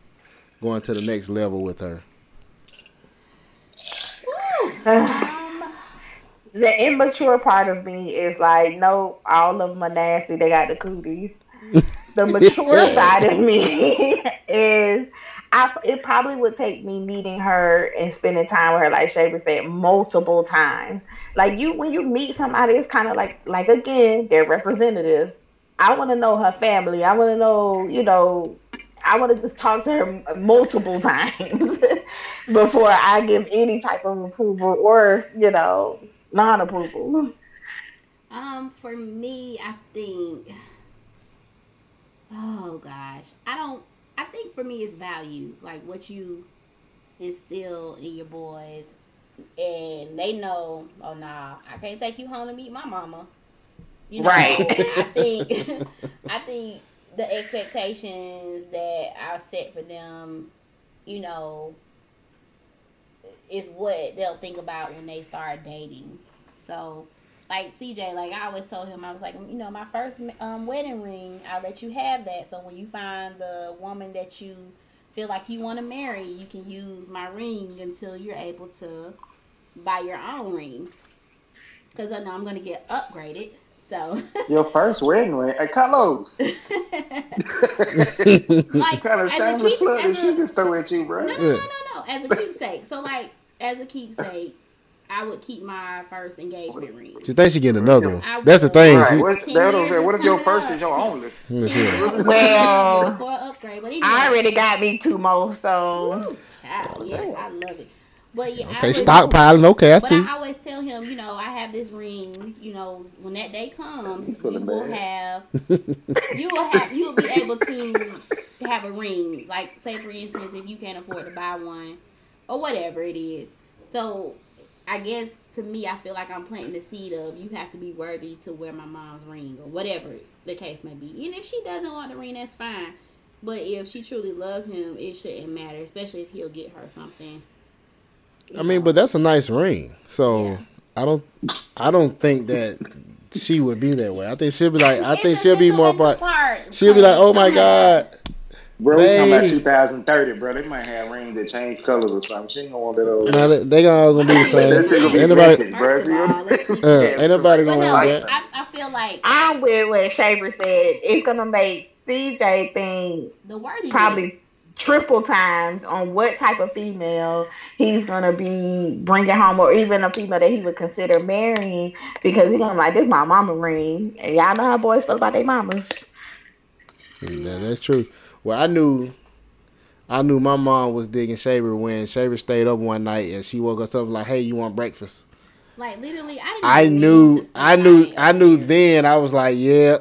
going to the next level with her. Woo. The immature part of me is like, no, all of them are nasty. They got the cooties. The mature side of me is, I, it probably would take me meeting her and spending time with her, like Shaver said, multiple times. Like you, when you meet somebody, it's kind of like, like again, their representative. I want to know her family. I want to know, you know, I want to just talk to her multiple times before I give any type of approval or, you know, non-approval. Um, for me, I think, oh gosh, I don't, I think for me it's values, like what you instill in your boys, and they know, oh nah, I can't take you home to meet my mama. You know, right. I think, I think the expectations that I set for them, you know, is what they'll think about when they start dating. So, like C J, like I always told him, I was like, you know, my first um, wedding ring, I'll let you have that. So when you find the woman that you feel like you want to marry, you can use my ring until you're able to buy your own ring. Because I know I'm going to get upgraded. So your first wedding ring, hey, Carlos. Like, kind of shameless plug that she just throw at you, bro. No, no, no, no, no. As a keepsake. So like, as a keepsake, I would keep my first engagement ring. She thinks she getting another one. I That's would. The thing. Right. What, that what if your first is your only? Well, for an upgrade, but I already got me two more, so. Ooh, child, yes, I love it. But yeah, okay, stockpiling. Okay, I but see. But I always tell him, you know, I have this ring. You know, when that day comes, you will have, you will have, you will be able to have a ring. Like, say for instance, if you can't afford to buy one, or whatever it is. So, I guess to me, I feel like I'm planting the seed of you have to be worthy to wear my mom's ring, or whatever the case may be. And if she doesn't want the ring, that's fine. But if she truly loves him, it shouldn't matter, especially if he'll get her something. I mean, but that's a nice ring. So yeah. I don't, I don't think that she would be that way. I think she'll be like, I it's think she'll be more part. part. She'll be like, oh my god, bro, we talking about two thousand thirty, bro. They might have rings that change colors or something. She ain't gonna want that old. Nah, they, they all gonna be the same. Ain't nobody, uh, ain't nobody gonna no, want that. I, I feel like I'm with what Shaver said. It's gonna make C J think the worthiness probably triple times on what type of female he's gonna be bringing home, or even a female that he would consider marrying, because he's gonna be like, this is my mama ring, and y'all know how boys talk about their mamas. Yeah, that's true. Well, I knew, I knew my mom was digging Shaver when Shaver stayed up one night and she woke up something like, "Hey, you want breakfast?" Like literally, I didn't. I knew, I knew, I knew. Then I was like, "Yeah,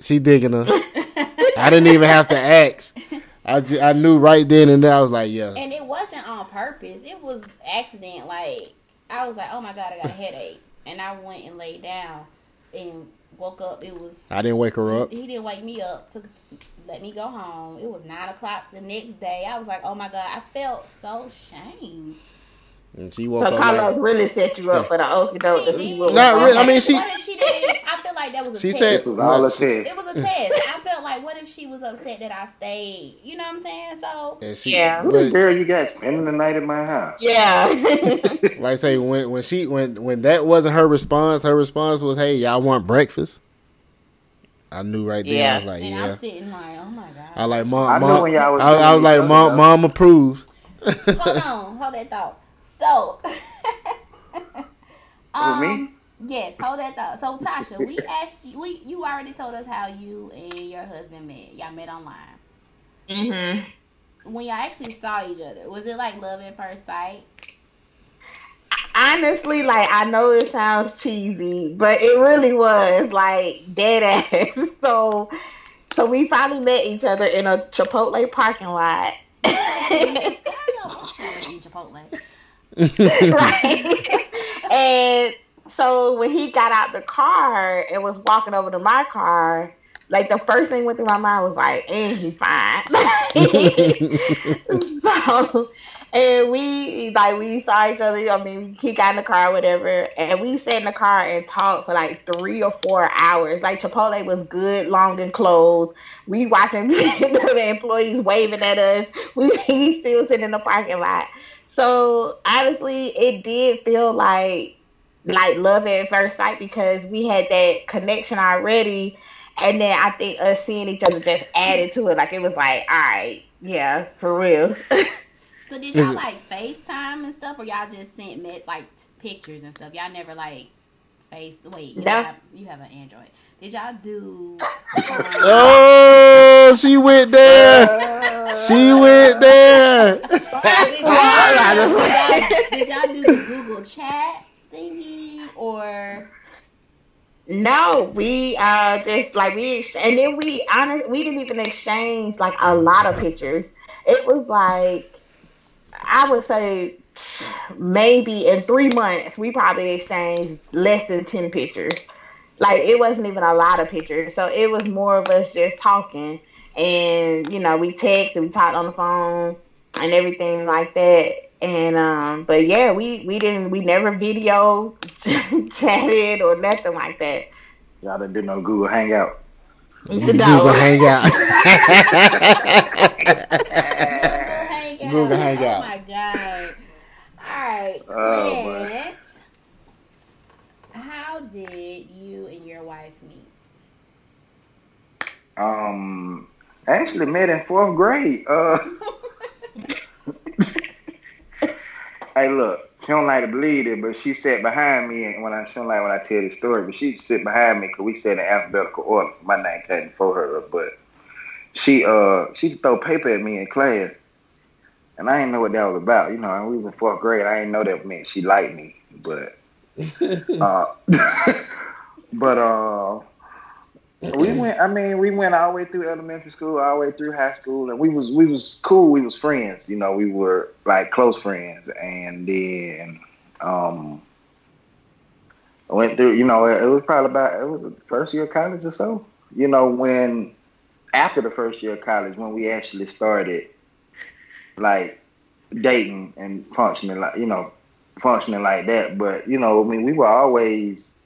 she digging her." I didn't even have to ask. I, just, I knew right then and there. I was like, yeah. And it wasn't on purpose. It was accident. Like, I was like, oh my god, I got a headache, and I went and laid down and woke up. It was. I didn't wake her up. He, he didn't wake me up to let me go home. It was nine o'clock the next day. I was like, oh my god, I felt so shame. And she woke so up. So Carlos like, really set you up for the okie doke. Not really. I mean, she. What if she didn't? I feel like that was a she test. She said it was all a test. It was a test. I felt like. like, what if she was upset that I stayed? You know what I'm saying? So and she, yeah, but, girl, you guys spending the night at my house. Yeah. Like I say, when when she when when that wasn't her response, her response was, "Hey, y'all want breakfast?" I knew right there. Yeah. I was like, and yeah. I'm sitting like, oh my god. I like mom. I mom, knew when y'all was. I, I was like, mom. Up. Mom approves. Hold on, hold that thought. So, um, with me? Yes, hold that thought. So, Tasha, we asked you. We you already told us how you and your husband met. Y'all met online. Mm-hmm. When y'all actually saw each other, was it like love at first sight? Honestly, like, I know it sounds cheesy, but it really was like dead ass. So, so we finally met each other in a Chipotle parking lot. Right. And so when he got out the car and was walking over to my car, like, the first thing went through my mind was like, and he fine. So, and we, like, we saw each other. I mean, he got in the car or whatever, and we sat in the car and talked for like three or four hours. Like, Chipotle was good, long and closed. We watching the employees waving at us. We, we still sitting in the parking lot. So, honestly, it did feel like, like love at first sight, because we had that connection already. And then I think us seeing each other just added to it. Like, it was like, all right, yeah, for real. So did y'all like FaceTime and stuff, or y'all just sent met like t- pictures and stuff? Y'all never like face. Wait, you, no. have, you have an Android. Did y'all do? Oh, she went there. Uh, she went there. Did y'all, did y'all do the Google Chat thingy, or? No, we uh just like we and then we honest we didn't even exchange like a lot of pictures. It was like, I would say maybe in three months, we probably exchanged less than ten pictures. Like, it wasn't even a lot of pictures. So it was more of us just talking. And, you know, we text and we talked on the phone and everything like that. And, um, but yeah, we, we didn't, we never video chatted or nothing like that. Y'all didn't do no Google Hangout. No. Google Hangout. Oh, oh my god! All right, oh, Clint, how did you and your wife meet? Um, actually met in fourth grade. Uh, hey, look, she don't like to believe it, but she sat behind me, and when I she don't like when I tell this story, but she sit behind me because we sat in alphabetical order. So my name came before her, but she uh she throw paper at me in class. And I didn't know what that was about. You know, we was in fourth grade. I didn't know that meant she liked me. But uh, but uh, we went, I mean, we went all the way through elementary school, all the way through high school. And we was we was cool. We was friends. You know, we were like close friends. And then um, I went through, you know, it was probably about, it was the first year of college or so. You know, when, after the first year of college, when we actually started like dating and functioning like you know functioning like that. But you know, I mean, we were always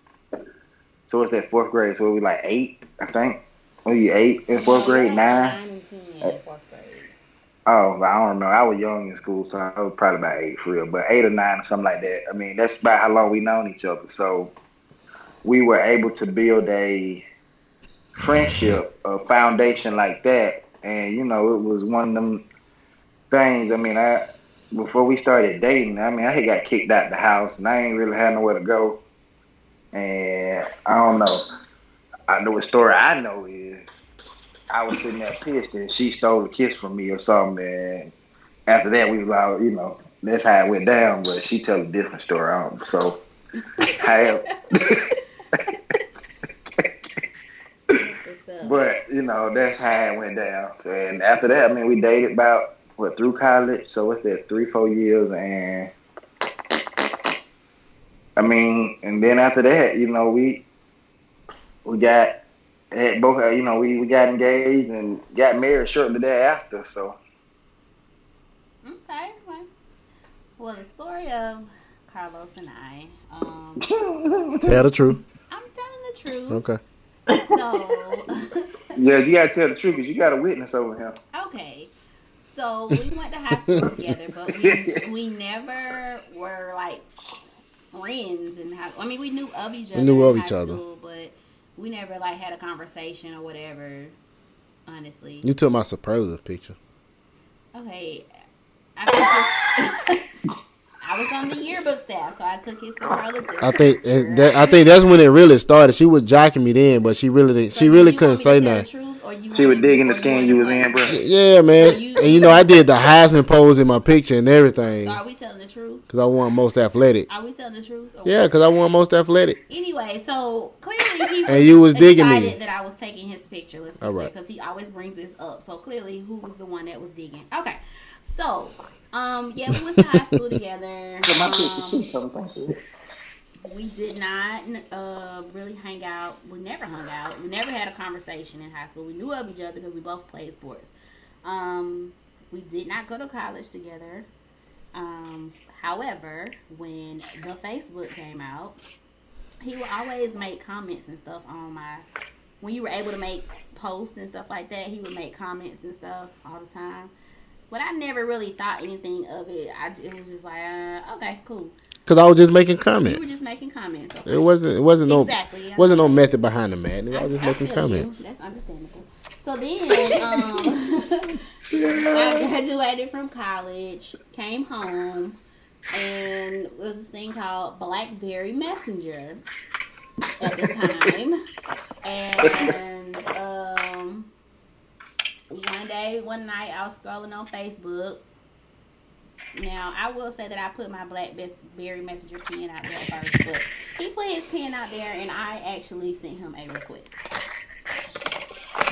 towards that fourth grade, so we were like eight, I think. Were you eight in fourth grade? Nine? Nine in fourth grade. Oh, I don't know. I was young in school, so I was probably about eight for real. But eight or nine or something like that. I mean, that's about how long we known each other. So we were able to build a friendship, a foundation like that. And you know, it was one of them things. I mean, I before we started dating, I mean, I had got kicked out the house, and I ain't really had nowhere to go. And I don't know. I know a story I know is I was sitting there pissed, and she stole a kiss from me or something. And after that, we was all, you know, that's how it went down. But she tell a different story. I don't know. So, I but you know, that's how it went down. And after that, I mean, we dated about. What, through college? So what's that, three, four years? And I mean, and then after that, you know, we we got had both, you know, we, we got engaged and got married shortly thereafter. So okay, well, well the story of Carlos and I. Um, Tell the truth. I'm telling the truth. Okay. So. Yeah, you gotta tell the truth because you got a witness over him. Okay. So we went to high school together, but we, we never were like friends in high school. I mean, we knew of each other. We knew of each other. School, but we never like had a conversation or whatever, honestly. You took my superlative picture. Okay. I took his, I was on the yearbook staff, so I took his superlative I think picture. That, I think that's when it really started. She was jocking me then, but she really didn't, so she really couldn't say nothing. She was digging the skin you was in, bro. Yeah, man. So you, and you know, I did the Heisman pose in my picture and everything. So are we telling the truth? Because I won most athletic. Are we telling the truth? Yeah, because I won most athletic. Anyway, so clearly he was, and you was digging me, that I was taking his picture. Let's see, because he always brings this up. So clearly, who was the one that was digging? Okay, so um, yeah, we went to high school together. Um, We did not uh, really hang out. We never hung out. We never had a conversation in high school. We knew of each other because we both played sports. Um, we did not go to college together. Um, however, when the Facebook came out, he would always make comments and stuff on my... When you were able to make posts and stuff like that, he would make comments and stuff all the time. But I never really thought anything of it. I, it was just like, uh, okay, cool. Cause I was just making comments. You were just making comments. Okay. It wasn't. It wasn't exactly. no. I wasn't mean, no method behind the man. I was just I, making I comments. You. That's understandable. So then, um, I graduated from college, came home, and it was this thing called BlackBerry Messenger at the time. And um, one day, one night, I was scrolling on Facebook. Now, I will say that I put my BlackBerry Messenger pin out there first, but he put his pin out there, and I actually sent him a request.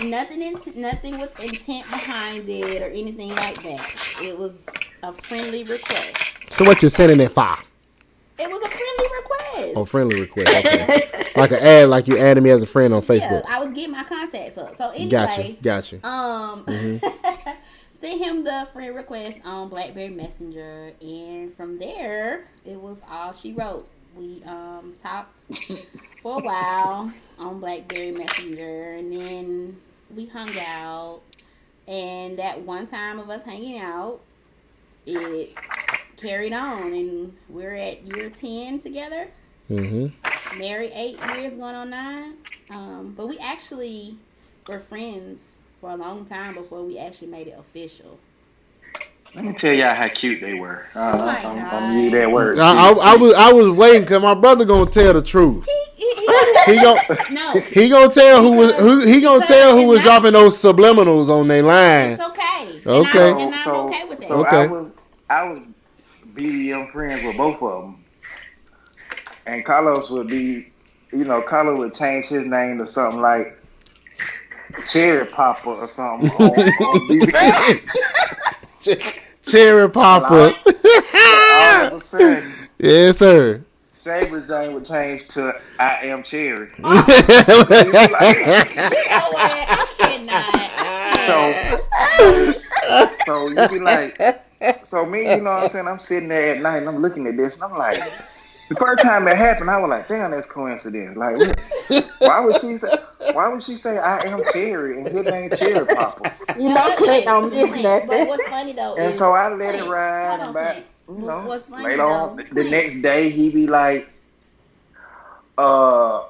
Nothing in t- nothing with intent behind it or anything like that. It was a friendly request. So what you sending it for? It was a friendly request. Oh, friendly request. Okay. Like an ad, like you added me as a friend on Facebook. Yeah, I was getting my contacts up. So anyway. Gotcha, gotcha. Um... Mm-hmm. Sent him the friend request on BlackBerry Messenger, and from there it was all she wrote. We um talked for a while on BlackBerry Messenger, and then we hung out. And that one time of us hanging out, it carried on, and we're at year ten together. Mm-hmm. Married eight years, going on nine. Um, but we actually were friends for a long time before we actually made it official. Let me tell y'all how cute they were. Uh, oh my I'm, God. I'm gonna use that word. I, I, I was I was waiting because my brother gonna tell the truth. He, he, he, gonna, he gonna no. He gonna tell who was who. He gonna tell who was not, dropping those subliminals on their line. It's okay. Okay. And, I, and I'm so, okay with that. So okay. I was I was B D M friends with both of them, and Carlos would be, you know, Carlos would change his name to something like Cherry Popper or something. On, on Ch- Cherry Popper. All of a sudden, yes, sir. Saber's name would change to I Am Cherry. Oh. I cannot. So, so you be like, so me, you know what I'm saying? I'm sitting there at night and I'm looking at this and I'm like, the first time it happened, I was like, damn, that's coincidence. Like, why would she say, why would she say I am Cherry and his name Cherry Popper? You know, Clint don't miss nothing. But what's funny, though, and is, so I let Clint, it ride. And by, you know, what's funny, later on, though, the Clint. Next day, he be like, uh,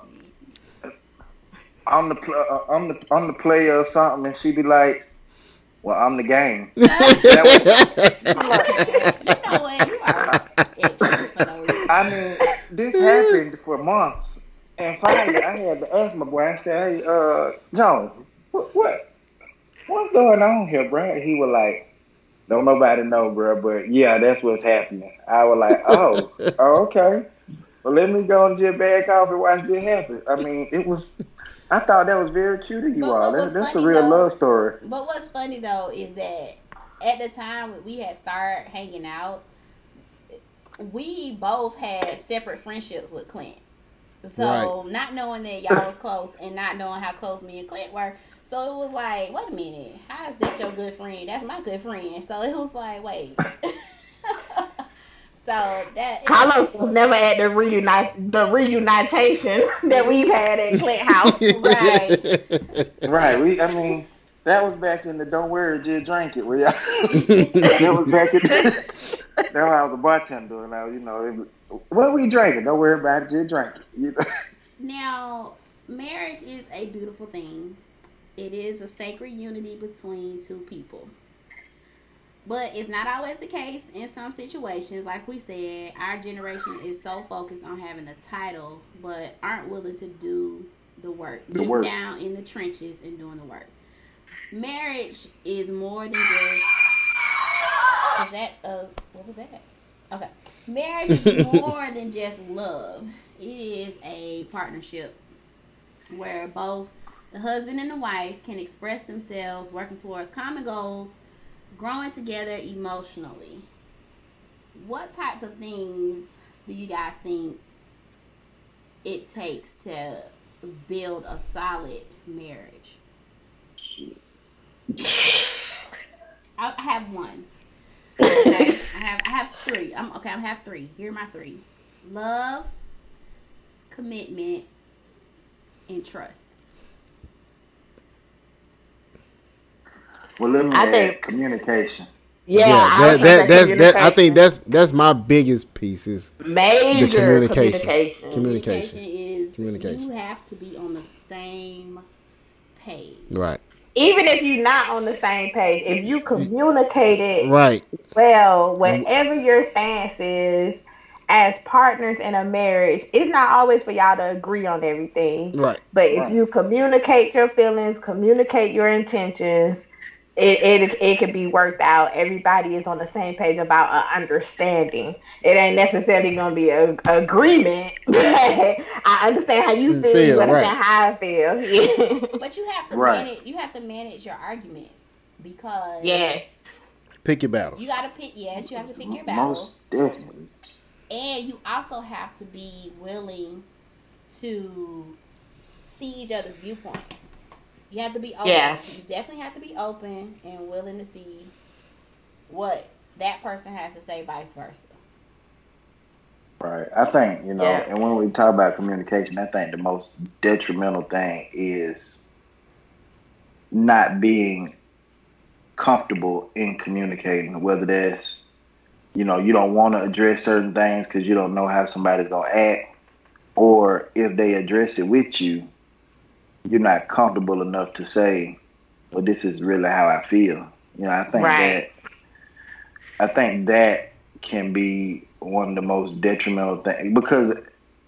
I'm the, pl- uh, I'm the, I'm the player or something, and she be like, well, I'm the game. You know what? You are itchy for no reason. I mean, this happened for months. And finally, I had to ask my boy. I said, hey, uh, John, what, what, what's going on here, bro? He was like, don't nobody know, bro, but yeah, that's what's happening. I was like, oh, oh okay. Well, let me go and just back off and watch this happen. I mean, it was... I thought that was very cute of you but, all. But that, that's a real though, love story. But what's funny, though, is that at the time when we had started hanging out, we both had separate friendships with Clint. So right. Not knowing that y'all was close and not knowing how close me and Clint were, so it was like, wait a minute, how is that your good friend? That's my good friend. So it was like, wait. So that Carlos was never at the reunite the reunitation that we've had at Clint House. Right. Right. We I mean that was back in the don't worry, just drink it. We, I, that was back in the, that's what I was a bartender and I, you know, it, what we drinking, don't worry about it, just drink it. You know? Now, marriage is a beautiful thing. It is a sacred unity between two people. But it's not always the case in some situations. Like we said, our generation is so focused on having the title, but aren't willing to do the work. The Get work. down in the trenches and doing the work. Marriage is more than just... Is that a... What was that? Okay. Marriage is more than just love. It is a partnership where both the husband and the wife can express themselves, working towards common goals, growing together emotionally. What types of things do you guys think it takes to build a solid marriage? I have one. Okay. I have I have three. I'm okay. I have three. Here are my three: love, commitment, and trust. Well, let me I think communication. Yeah, yeah that, that, that's, communication. That, I think that's that's my biggest piece is major the communication. Communication. Communication. Communication is communication. You have to be on the same page, right? Even if you're not on the same page, if you communicate it right well, whatever your stance is as partners in a marriage, it's not always for y'all to agree on everything, right? But if right. you communicate your feelings, communicate your intentions, it it it can be worked out. Everybody is on the same page about an understanding. It ain't necessarily going to be an agreement. I understand how you feel. You understand right. how I feel. But you have to right. manage. You have to manage your arguments because yeah, pick your battles. You got to pick. Yes, you have to pick your battles. Most definitely. And you also have to be willing to see each other's viewpoints. You have to be open. Yeah. You definitely have to be open and willing to see what that person has to say, vice versa. Right. I think, you know, yeah. and when we talk about communication, I think the most detrimental thing is not being comfortable in communicating, whether that's, you know, you don't want to address certain things because you don't know how somebody's going to act, or if they address it with you, you're not comfortable enough to say, well, this is really how I feel. You know, I think right. that I think that can be one of the most detrimental things, because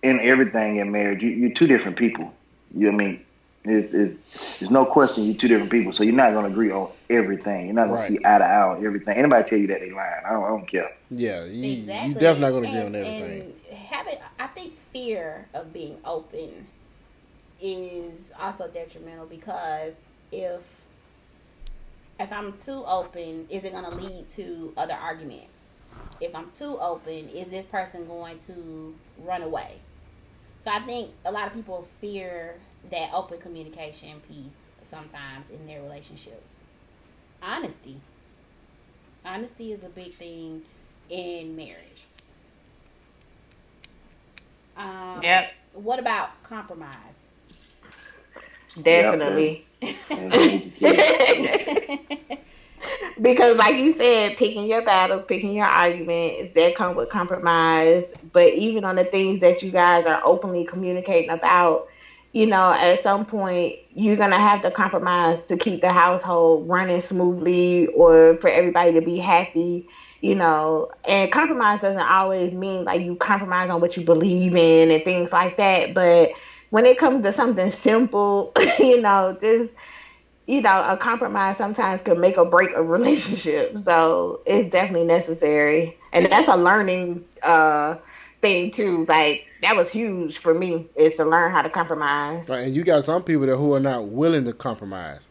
in everything in marriage, you, you're two different people. You know what I mean? It's, it's, there's no question you're two different people, so you're not going to agree on everything. You're not going right. to see eye to eye on everything. Anybody tell you that, they lying. I don't, I don't care. Yeah, you, exactly. you're definitely not going to agree on everything. And have it, I think fear of being open is also detrimental, because if if I'm too open, is it going to lead to other arguments? If I'm too open, is this person going to run away? So I think a lot of people fear that open communication piece sometimes in their relationships. Honesty. Honesty is a big thing in marriage. Um, yep. What about compromise? Definitely. Because like you said, picking your battles, picking your arguments, that come with compromise. But even on the things that you guys are openly communicating about, you know, at some point you're going to have to compromise to keep the household running smoothly or for everybody to be happy, you know. And compromise doesn't always mean like you compromise on what you believe in and things like that. But when it comes to something simple, you know, just, you know, a compromise sometimes can make or break a relationship. So it's definitely necessary. And that's a learning uh, thing, too. Like, that was huge for me, is to learn how to compromise. Right, and you got some people that who are not willing to compromise.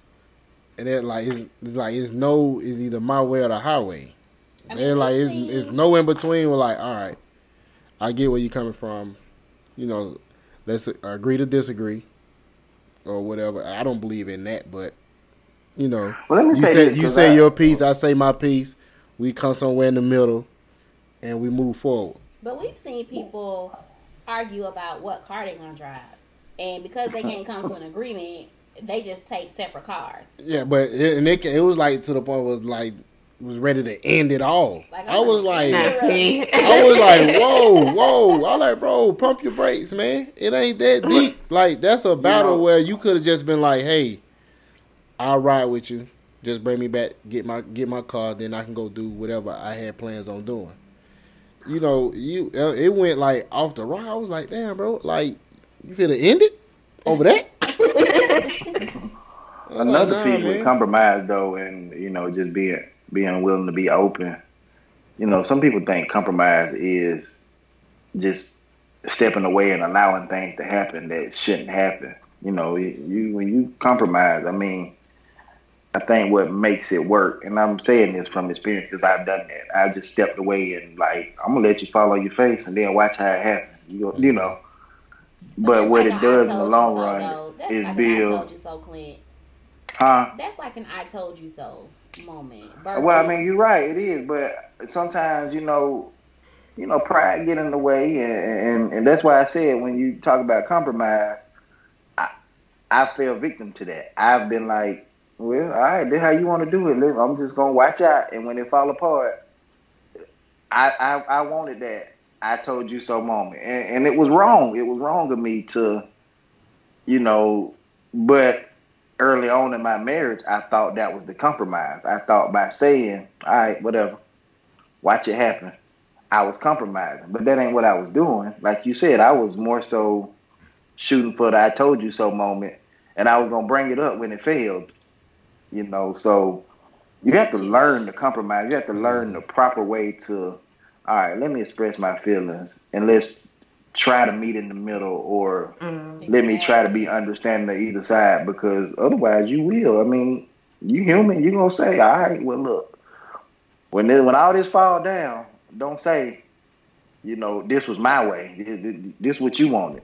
And they're like, it's, it's like, it's no, it's either my way or the highway. I they're mean, like, it's, it's no in between. We're like, all right, I get where you're coming from, you know. Let's agree to disagree or whatever. I don't believe in that, but, you know, well, you say, say, you say I, your piece, I say my piece. We come somewhere in the middle, and we move forward. But we've seen people argue about what car they're gonna drive, and because they can't come to an agreement, they just take separate cars. Yeah, but it, and it, it was like to the point where it was like was ready to end it all. Like, I was like, I was like, whoa, whoa! I'm like, bro, pump your brakes, man. It ain't that deep. Like, that's a battle yeah. where you could have just been like, hey, I'll ride with you. Just bring me back, get my get my car, then I can go do whatever I had plans on doing. You know, you it went like off the ride. I was like, damn, bro, like you could have ended over that. Another like, nah, piece with compromise, though, and you know, just being being willing to be open. You know, some people think compromise is just stepping away and allowing things to happen that shouldn't happen. You know, you when you compromise, I mean. I think what makes it work, and I'm saying this from experience because I've done that. I just stepped away and like, I'm gonna let you fall on your face and then watch how it happens. You, you know. But that's what like it does in the long so, run though. That's is like build. An I told you so, Clint. Huh? That's like an I told you so moment. Versus... Well, I mean, you're right. It is, but sometimes you know, you know, pride get in the way, and and, and that's why I said when you talk about compromise, I I fell victim to that. I've been like. Well, all right, that's how you want to do it. I'm just going to watch out. And when it fall apart, I, I I wanted that. I told you so moment. And, and it was wrong. It was wrong of me to, you know, but early on in my marriage, I thought that was the compromise. I thought by saying, all right, whatever, watch it happen, I was compromising. But that ain't what I was doing. Like you said, I was more so shooting for the I told you so moment. And I was going to bring it up when it failed. You know, so you have to learn to compromise. You have to learn the proper way to, all right, let me express my feelings and let's try to meet in the middle or mm, exactly. let me try to be understanding to either side because otherwise you will. I mean, you human, you're going to say, all right, well, look, when this, when all this fall down, don't say, you know, this was my way. This, this what you wanted.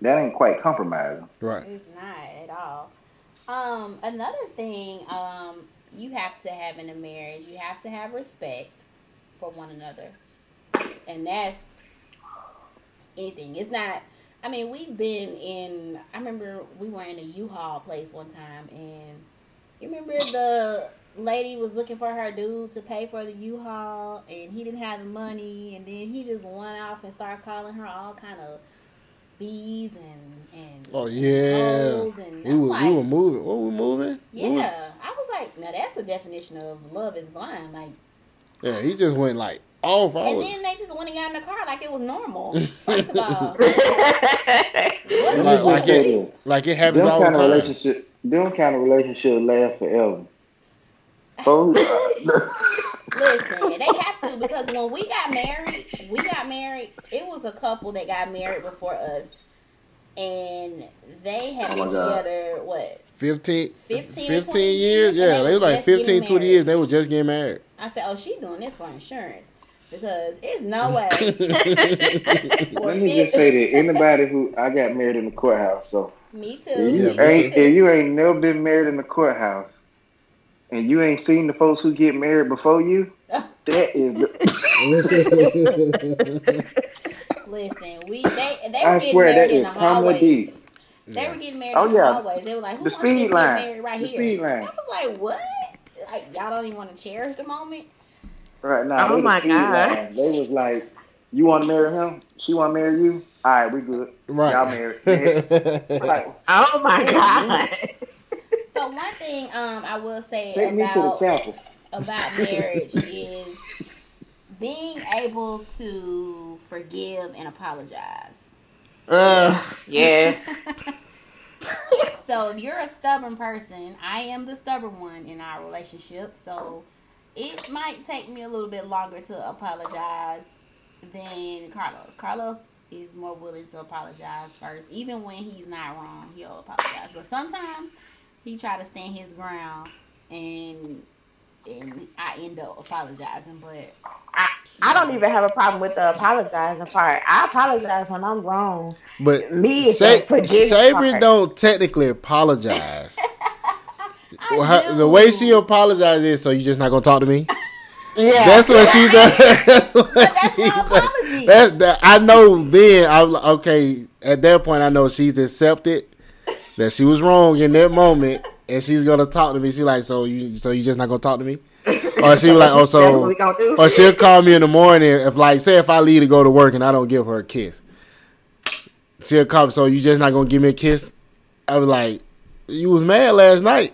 That ain't quite compromising. Right. It's not at all. Um, another thing, um, you have to have in a marriage, you have to have respect for one another. And that's anything. It's not, I mean, we've been in, I remember we were in a U-Haul place one time and you remember the lady was looking for her dude to pay for the U-Haul and he didn't have the money and then he just went off and started calling her all kind of bees and, and oh yeah and we, were, like, we were moving oh we were moving yeah we were... I was like now that's a definition of love is blind like yeah he just went like off I and was... then they just went and got in the car like it was normal first of all like, like, it, like it happens them all kind the time of relationship, them kind of relationship lasts forever oh listen, they have to because when we got married, we got married. It was a couple that got married before us, and they had been together what fifteen, fifteen, fifteen years? Yeah, they was like fifteen, twenty years. They were just getting married. I said, "Oh, she's doing this for insurance because it's no way." Let me just say that anybody who I got married in the courthouse, so me too. If you, yeah, ain't, too. If you ain't never been married in the courthouse. And you ain't seen the folks who get married before you? That is the... Listen, we they they were I getting swear married that in is the comedy. They yeah. were getting married oh, in the yeah. hallways. They were like, who the speed line. Married right the here? Speed line. I was like, what? Like, y'all don't even want to cherish the moment? Right now. Nah, oh, my God. Line. They was like, you want to marry him? She want to marry you? All right, we good. Right. Y'all married. Like, oh, my God. So one thing um, I will say about, about marriage is being able to forgive and apologize. Uh, yeah. So if you're a stubborn person, I am the stubborn one in our relationship. So it might take me a little bit longer to apologize than Carlos. Carlos is more willing to apologize first. Even when he's not wrong, he'll apologize. But sometimes... he tried to stand his ground, and and I end up apologizing. But I, I don't even have a problem with the apologizing part. I apologize when I'm wrong. But me, Shay, Shabri don't technically apologize. Well, her, the way she apologizes is, so you're just not gonna talk to me? Yeah, that's what she does. That's what that's she my apology. Does. That's that. I know. Then I'm like, okay. At that point, I know she's accepted that she was wrong in that moment, and she's gonna talk to me. She like, so you, so you just not gonna talk to me? Or she like, oh, so, or she'll call me in the morning if, like, say if I leave to go to work and I don't give her a kiss. She'll call me, so you just not gonna give me a kiss? I was like, you was mad last night,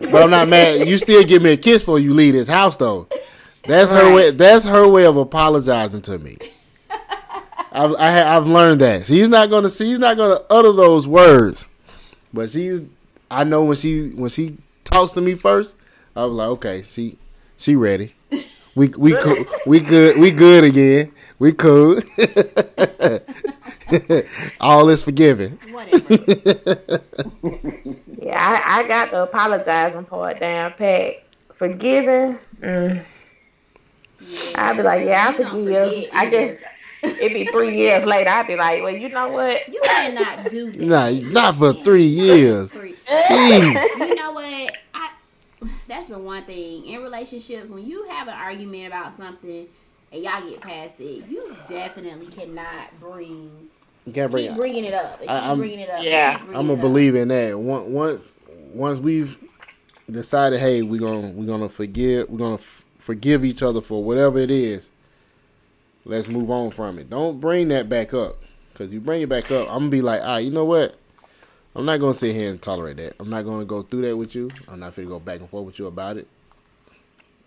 but I'm not mad. You still give me a kiss before you leave this house, though. That's right. her way. That's her way of apologizing to me. I've, I, I've learned that she's not gonna she's not gonna utter those words, but she's. I know when she when she talks to me first, I was like, okay, she she ready. We we co- we good we good again. We cool. All is forgiven. Whatever. Yeah, I, I got the apologizing part down pat. Forgiving. Mm. Yeah. I'd be like, yeah, I forgive. I guess it'd be three years later. I'd be like, well, you know what? You cannot do this. Nah, not for three years. Three. You know what? I. That's the one thing. In relationships, when you have an argument about something, and y'all get past it, you definitely cannot bring. You can't bring keep it. bringing it up. Keep I'm, bringing it up. Yeah, I'm a believer in that. Once, once we've decided, hey, we're gonna we're gonna forgive, we're gonna f- forgive each other for whatever it is. Let's move on from it. Don't bring that back up, because you bring it back up, I'm gonna be like, ah, right, you know what? I'm not gonna sit here and tolerate that. I'm not gonna go through that with you. I'm not gonna go back and forth with you about it.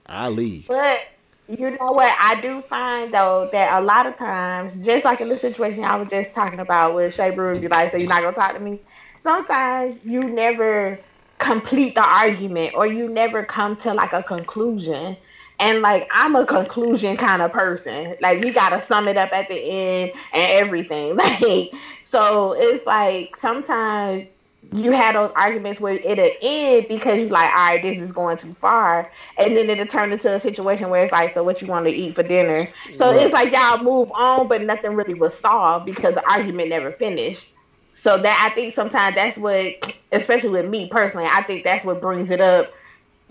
I leave. But you know what? I do find, though, that a lot of times, just like in the situation I was just talking about with Shay Brewer, and be like, so you're not going to talk to me? Sometimes you never complete the argument, or you never come to, like, a conclusion. And, like, I'm a conclusion kind of person. Like, we got to sum it up at the end and everything. Like, so it's like sometimes you had those arguments where it'll end because you're like, all right, this is going too far. And then it'll turn into a situation where it's like, so what you want to eat for dinner? So right. It's like y'all move on, but nothing really was solved because the argument never finished. So that, I think sometimes that's what, especially with me personally, I think that's what brings it up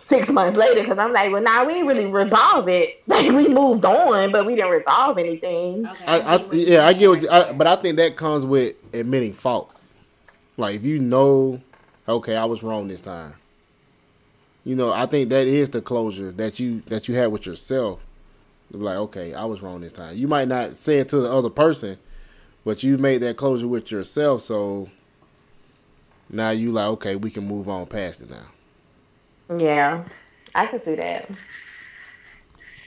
six months later. Because I'm like, well, nah, we didn't really resolve it. Like, we moved on, but we didn't resolve anything. Okay. I, I, yeah, I get what you, I, but I think that comes with admitting fault. Like, if you know, okay, I was wrong this time. You know, I think that is the closure that you that you had with yourself. Like, okay, I was wrong this time. You might not say it to the other person, but you made that closure with yourself. So now you like, okay, we can move on past it now. Yeah, I can see that.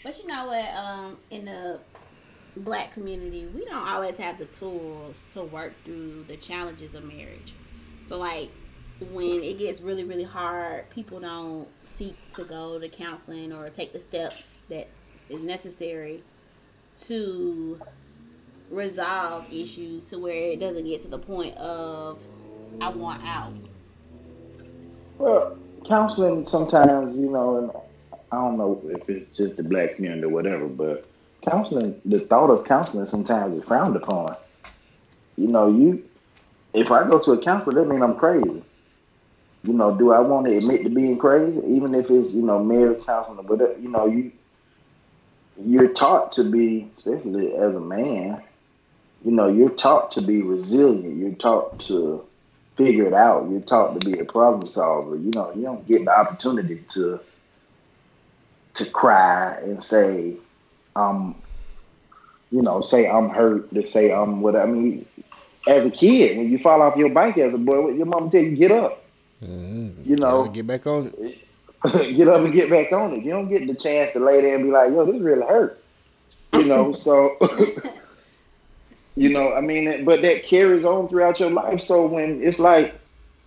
But you know what? Um, in the Black community, we don't always have the tools to work through the challenges of marriage. So, like, when it gets really, really hard, people don't seek to go to counseling or take the steps that is necessary to resolve issues, to where it doesn't get to the point of I want out. Well, counseling sometimes, you know, and I don't know if it's just the Black community or whatever, but counseling, the thought of counseling sometimes is frowned upon. You know, you if I go to a counselor, that means I'm crazy. You know, do I want to admit to being crazy? Even if it's, you know, marriage counseling, but, you know, you, you're taught to be, especially as a man, you know, you're taught to be resilient. You're taught to figure it out. You're taught to be a problem solver. You know, you don't get the opportunity to to cry and say, Um, you know, say I'm hurt, to say I'm what I mean. As a kid, when you fall off your bike as a boy, your mom tell you get up. Mm-hmm. You know, get back on it. Get up and get back on it. You don't get the chance to lay there and be like, yo, this really hurt. You know, so you know, I mean, but that carries on throughout your life. So when it's like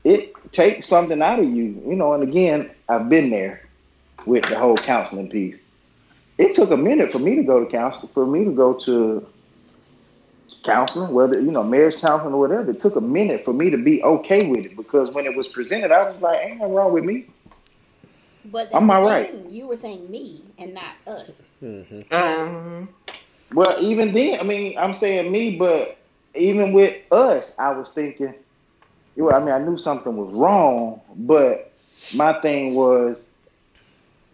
it takes something out of you, you know. And again, I've been there with the whole counseling piece. It took a minute for me to go to counseling, for me to go to counseling, whether, you know, marriage counseling or whatever. It took a minute for me to be okay with it, because when it was presented, I was like, ain't nothing wrong with me. But I'm all right. You were saying me and not us. Mm-hmm. Um, well, even then, I mean, I'm saying me, but even with us, I was thinking, I mean, I knew something was wrong, but my thing was,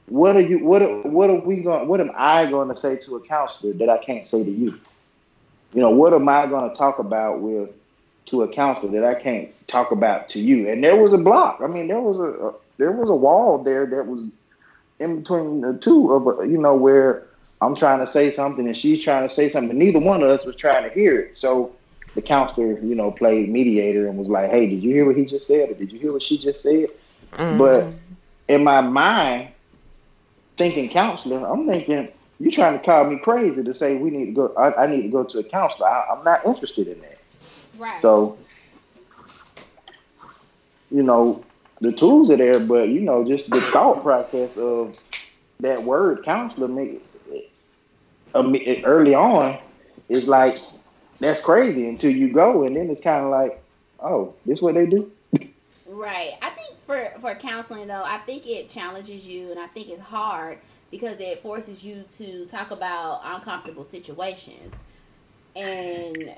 What are you? What? What are we going? What am I going to say to a counselor that I can't say to you? You know, what am I going to talk about with to a counselor that I can't talk about to you? And there was a block. I mean, there was a, a there was a wall there that was in between the two of, you know, where I'm trying to say something and she's trying to say something. Neither one of us was trying to hear it. So the counselor, you know, played mediator and was like, "Hey, did you hear what he just said? Or did you hear what she just said?" Mm. But in my mind, thinking counselor, I'm thinking, you're trying to call me crazy to say we need to go. I, I need to go to a counselor. I, I'm not interested in that. Right. So, you know, the tools are there, but you know, just the thought process of that word counselor me, me early on is like, that's crazy until you go, and then it's kind of like, oh, this what they do. Right. I think for, for counseling, though, I think it challenges you, and I think it's hard because it forces you to talk about uncomfortable situations. And,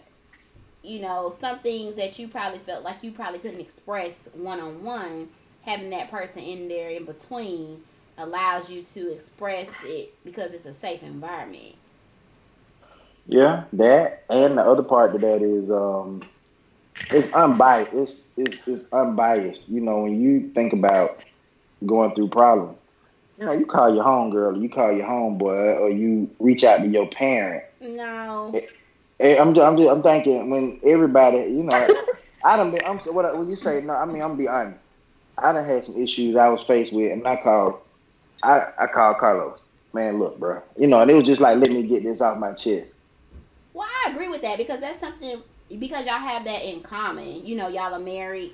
you know, some things that you probably felt like you probably couldn't express one-on-one, having that person in there in between allows you to express it because it's a safe environment. Yeah, that, and the other part of that is... um It's unbiased. It's, it's it's unbiased. You know, when you think about going through problems, you know, you call your homegirl, or you call your homeboy, or you reach out to your parent. No, it, it, I'm just, I'm just, I'm thinking when everybody, you know, I done been. I'm what when you say no, I mean I'm gonna be honest. I done had some issues I was faced with, and I called, I I called Carlos. Man, look, bro, you know, and it was just like, let me get this off my chest. Well, I agree with that because that's something. Because y'all have that in common. You know, y'all are married,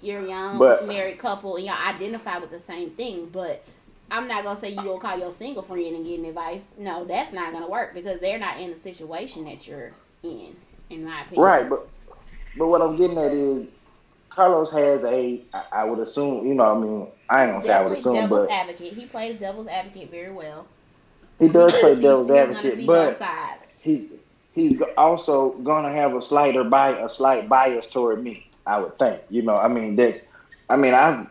you're a young but, married couple, and y'all identify with the same thing. But I'm not going to say you go call your single friend and get advice. No, that's not going to work because they're not in the situation that you're in, in my opinion. Right, but but what I'm getting at is Carlos has a, I, I would assume, you know, I mean, I ain't going to say I would assume, devil's but. Advocate. He plays devil's advocate very well. He does play devil's advocate, see but both sides. he's... He's also gonna have a slighter bias, a slight bias toward me. I would think, you know. I mean, that's. I mean, I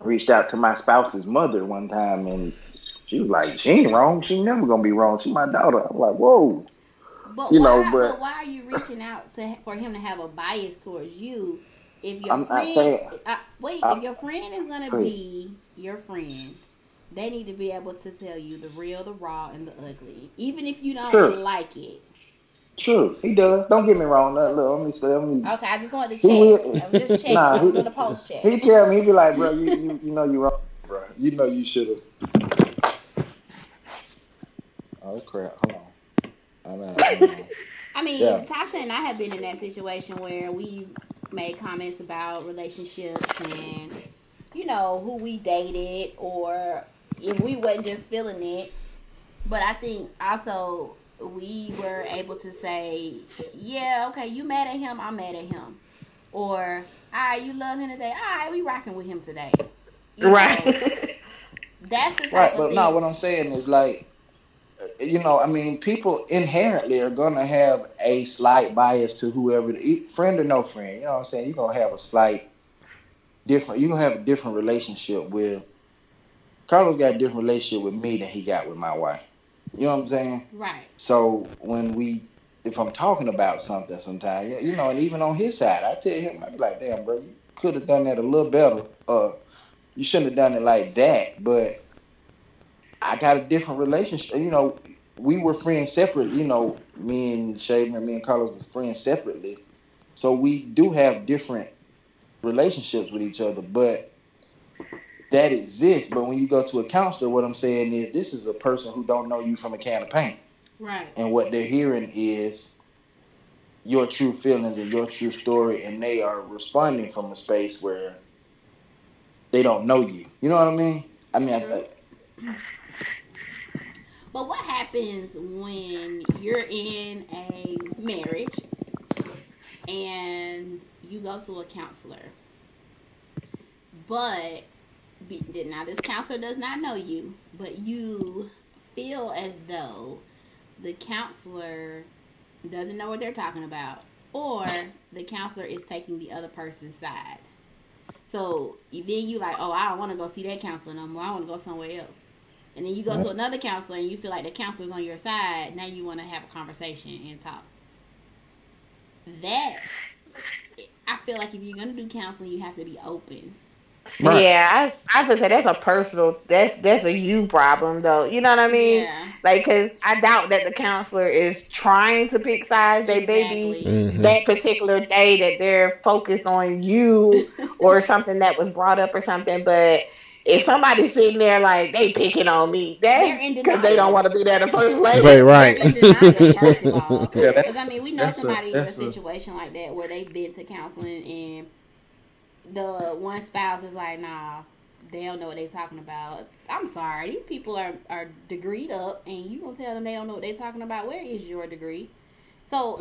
reached out to my spouse's mother one time, and she was like, "She ain't wrong. She never gonna be wrong. She's my daughter." I'm like, "Whoa." But you why, know, but, but why are you reaching out to for him to have a bias towards you if your I'm friend? Not saying, I, wait, I, if your friend is gonna be your friend, they need to be able to tell you the real, the raw, and the ugly, even if you don't sure. like it. True, he does. Don't get me wrong. Look, let me say. Let me, okay, I just wanted to check. I'm just checking. Nah, he, I'm gonna post check. He tell me, he be like, bro, you, you, you know you wrong, bro. You know you should have. Oh crap! Hold on. I'm out. I'm out. I mean, yeah. Tasha and I have been in that situation where we made comments about relationships and you know who we dated or if we wasn't just feeling it. But I think also. We were able to say, yeah, okay, you mad at him, I'm mad at him. Or, all right, you love him today, all right, we rocking with him today. You right. Know, that's the type right, of but thing. No, what I'm saying is like, you know, I mean, people inherently are going to have a slight bias to whoever, friend or no friend, you know what I'm saying? You're going to have a slight different, you're going to have a different relationship with, Carlos got a different relationship with me than he got with my wife. You know what I'm saying? Right. So when we, if I'm talking about something sometimes, you know, and even on his side, I tell him, I be like, damn, bro, you could have done that a little better. Uh, you shouldn't have done it like that. But I got a different relationship. You know, we were friends separately. You know, me and Shaven and me and Carlos were friends separately. So we do have different relationships with each other. But that exists, but when you go to a counselor, what I'm saying is this is a person who don't know you from a can of paint. Right. And what they're hearing is your true feelings and your true story, and they are responding from a space where they don't know you. You know what I mean? I mean, sure. I, I, but what happens when you're in a marriage and you go to a counselor, but now this counselor does not know you, but you feel as though the counselor doesn't know what they're talking about, or the counselor is taking the other person's side. So then you like, oh, I don't want to go see that counselor no more. I want to go somewhere else. And then you go to another counselor and you feel like the counselor's on your side. Now you want to have a conversation and talk. That, I feel like if you're going to do counseling, you have to be open. Right. Yeah, I, I would say that's a personal, that's that's a you problem, though. You know what I mean? Yeah. Like, because I doubt that the counselor is trying to pick sides. They exactly. Maybe mm-hmm. that particular day that they're focused on you or something that was brought up or something. But if somebody's sitting there like, they picking on me, that's because they don't want to be there in the first place. Right, right. Because, I mean, we know that's somebody a, in a situation a... like that where they've been to counseling and the one spouse is like, nah, they don't know what they talking about. I'm sorry. These people are, are degreed up, and you gonna tell them they don't know what they talking about. Where is your degree? So,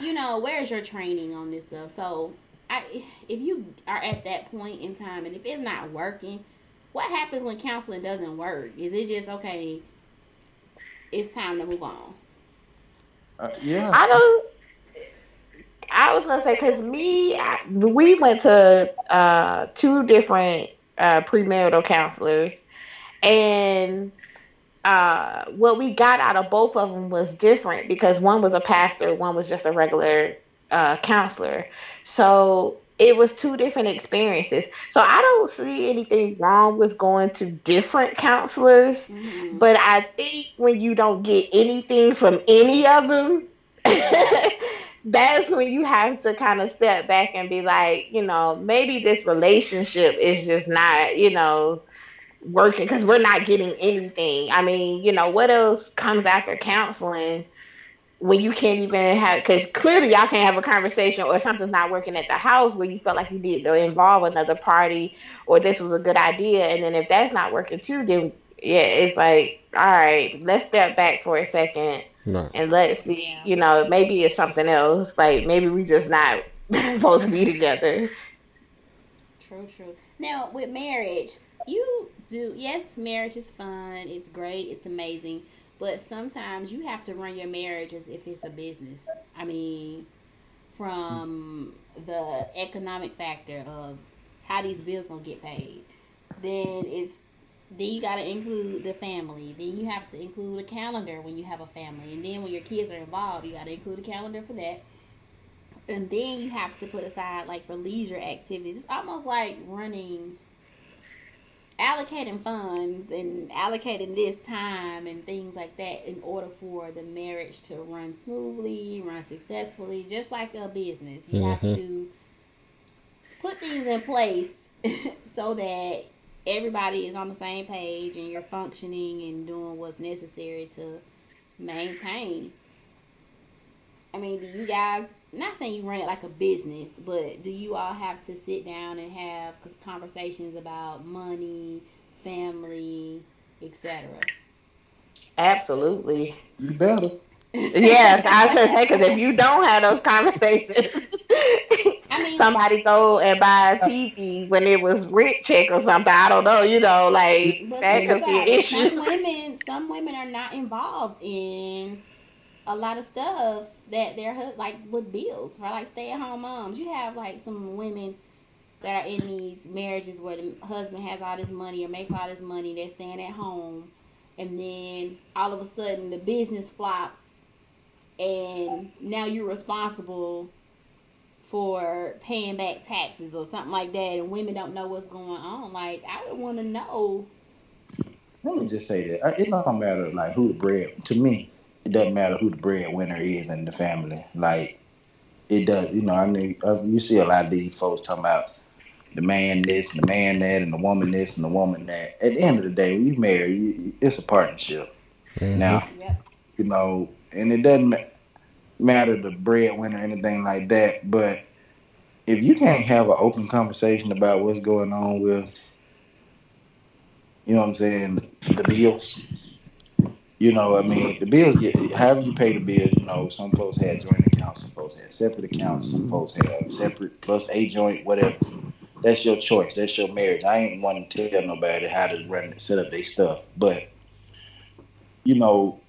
you know, where's your training on this stuff? So, I, if you are at that point in time, and if it's not working, what happens when counseling doesn't work? Is it just, okay, it's time to move on? Uh, yeah. I don't... I was going to say, because me, I, we went to uh, two different uh, premarital counselors, and uh, what we got out of both of them was different, because one was a pastor, one was just a regular uh, counselor. So it was two different experiences. So I don't see anything wrong with going to different counselors, mm-hmm. but I think when you don't get anything from any of them, that's when you have to kind of step back and be like, you know, maybe this relationship is just not, you know, working because we're not getting anything. I mean, you know, what else comes after counseling when you can't even have, because clearly y'all can't have a conversation or something's not working at the house where you felt like you need to involve another party or this was a good idea. And then if that's not working too, then yeah, it's like, all right, let's step back for a second. No. And let's see, you know, maybe it's something else. Like, maybe we just not supposed to be together. True, true. Now, with marriage, you do, yes, marriage is fun. It's great. It's amazing. But sometimes you have to run your marriage as if it's a business. I mean, from the economic factor of how these bills going to get paid. Then it's Then you got to include the family. Then you have to include a calendar when you have a family. And then when your kids are involved, you got to include a calendar for that. And then you have to put aside, like, for leisure activities. It's almost like running, allocating funds and allocating this time and things like that in order for the marriage to run smoothly, run successfully, just like a business. You mm-hmm. have to put things in place so that everybody is on the same page and you're functioning and doing what's necessary to maintain. I mean, do you guys, not saying you run it like a business, but do you all have to sit down and have conversations about money, family, et cetera? Absolutely. You better. Yeah, I was going to say, because if you don't have those conversations... I mean, somebody go and buy a T V when it was rent check or something. I don't know, you know, like that could be an issue. Some women, some women are not involved in a lot of stuff that their like with bills, right? Like stay at home moms. You have like some women that are in these marriages where the husband has all this money or makes all this money. They're staying at home, and then all of a sudden the business flops, and now you're responsible for paying back taxes or something like that, and women don't know what's going on. Like, I would want to know. Let me just say that it don't matter like who the bread. To me, it doesn't matter who the breadwinner is in the family. Like, it does. You know, I mean, you see a lot of these folks talking about the man this, and the man that, and the woman this, and the woman that. At the end of the day, when you marry, you, it's a partnership. Mm-hmm. Now, yep. You know, and it doesn't matter. matter the breadwinner or anything like that, but if you can't have an open conversation about what's going on with, you know what I'm saying, the bills, you know, I mean, the bills get, however you pay the bills, you know, some folks had joint accounts, some folks had separate accounts, some folks have separate plus a joint, whatever. That's your choice. That's your marriage. I ain't want to tell nobody how to run and set up their stuff, but, you know,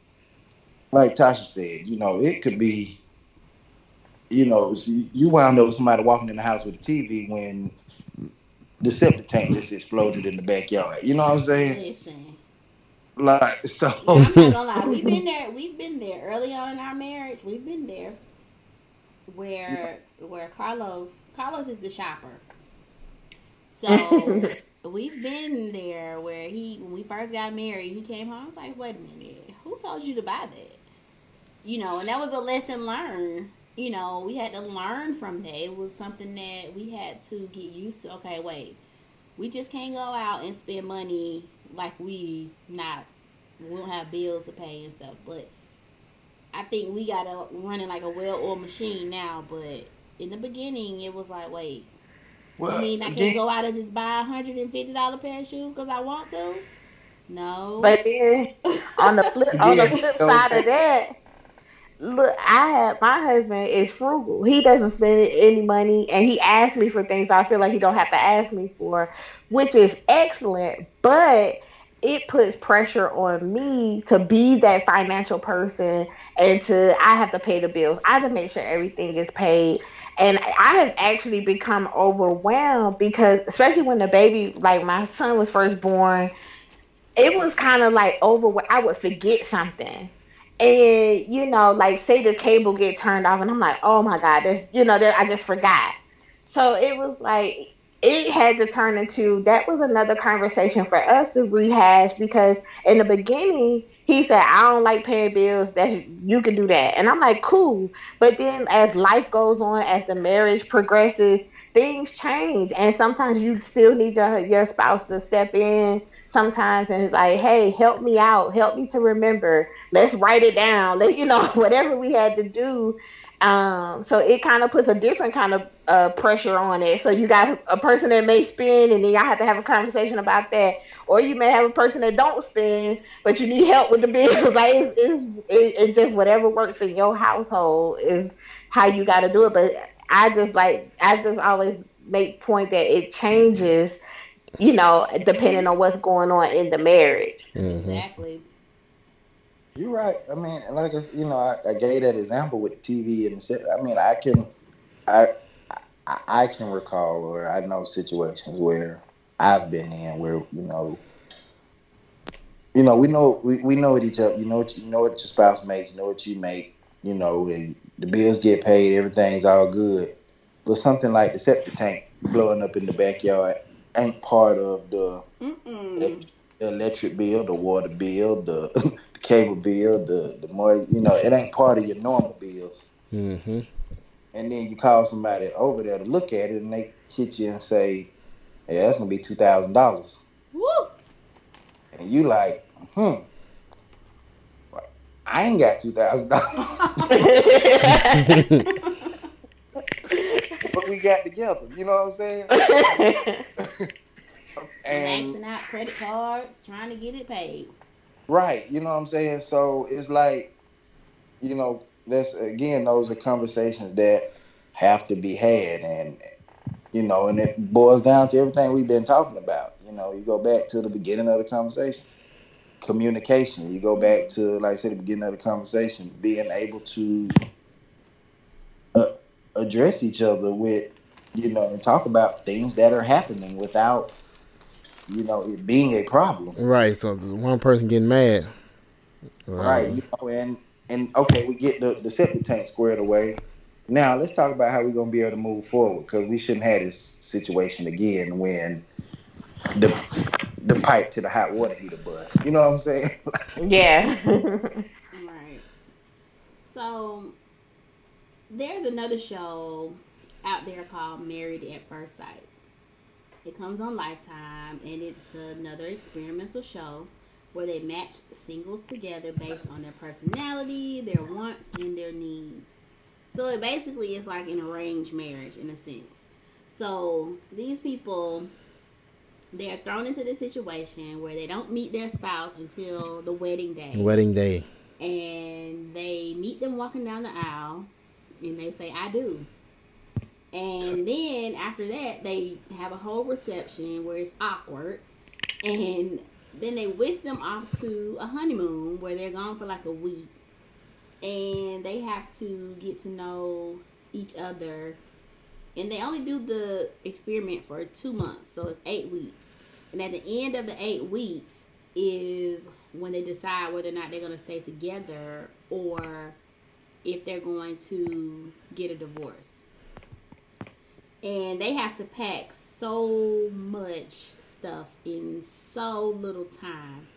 like Tasha said, you know, it could be, you know, you wound up with somebody walking in the house with a T V when the septic tank just exploded in the backyard. You know what I'm saying? Listen. Like, so. I'm not gonna lie. We've been there. We've been there early on in our marriage. We've been there where where Carlos Carlos is the shopper. So we've been there where he, when we first got married, he came home. I was like, wait a minute, who told you to buy that? You know, and that was a lesson learned. You know, we had to learn from that. It was something that we had to get used to. Okay, wait, we just can't go out and spend money like we not, we don't have bills to pay and stuff. But I think we got to running like a well-oiled machine now. But in the beginning, it was like, wait, well, I mean, I can't go out and just buy a hundred and fifty dollar pair of shoes because I want to. No, but then on the flip on the flip side of that. Look, I have, my husband is frugal. He doesn't spend any money, and he asks me for things I feel like he don't have to ask me for, which is excellent, but it puts pressure on me to be that financial person and to, I have to pay the bills. I have to make sure everything is paid. And I have actually become overwhelmed because, especially when the baby, like my son was first born, it was kind of like overwhelmed. I would forget something. And, you know, like, say the cable get turned off, and I'm like, oh, my God, there's, you know, there, I just forgot. So it was like, it had to turn into, that was another conversation for us to rehash, because in the beginning, he said, I don't like paying bills, that's, you can do that. And I'm like, cool. But then as life goes on, as the marriage progresses, things change. And sometimes you still need your, your spouse to step in. Sometimes and it's like, hey, help me out, help me to remember, let's write it down, let you know, whatever we had to do. Um, so it kind of puts a different kind of uh, pressure on it. So you got a person that may spend, and then y'all have to have a conversation about that, or you may have a person that don't spend, but you need help with the bills. Like it's, it's, it's just whatever works in your household is how you got to do it. But I just like, I just always make point that it changes. You know, depending on what's going on in the marriage. Mm-hmm. Exactly. You're right. I mean, like I, you know, I, I gave that example with the T V and the. I mean, I can, I, I, I can recall, or I know situations where I've been in where you know, you know, we know we, we know what each other. You know what you know what your spouse makes. You know what you make. You know, and the bills get paid. Everything's all good. But something like the septic tank blowing up in the backyard ain't part of the Mm-mm. electric bill, the water bill, the, the cable bill, the the more, you know, it ain't part of your normal bills. Mm-hmm. And then you call somebody over there to look at it, and they hit you and say, "Yeah, that's gonna be two thousand dollars." Woo! And you like, hmm, I ain't got two thousand dollars. But we got together, you know what I'm saying? And maxing out credit cards, trying to get it paid. Right, you know what I'm saying? So it's like, you know, that's again, those are conversations that have to be had, and you know, and it boils down to everything we've been talking about. You know, you go back to the beginning of the conversation, communication. You go back to, like I said, the beginning of the conversation, being able to. Uh, address each other with, you know, and talk about things that are happening without, you know, it being a problem. Right. So one person getting mad. Right. right you know, and, and okay, we get the, the septic tank squared away. Now let's talk about how we're going to be able to move forward, because we shouldn't have this situation again when the the pipe to the hot water heater busts. You know what I'm saying? Yeah. Right. So... there's another show out there called Married at First Sight. It comes on Lifetime, and it's another experimental show where they match singles together based on their personality, their wants, and their needs. So it basically is like an arranged marriage in a sense. So these people, they are thrown into this situation where they don't meet their spouse until the wedding day. Wedding day. And they meet them walking down the aisle. And they say, I do. And then after that, they have a whole reception where it's awkward. And then they whisk them off to a honeymoon where they're gone for like a week. And they have to get to know each other And they only do the experiment for two months. So it's eight weeks. And at the end of the eight weeks is when they decide whether or not they're going to stay together or if they're going to get a divorce. And they have to pack so much stuff in so little time.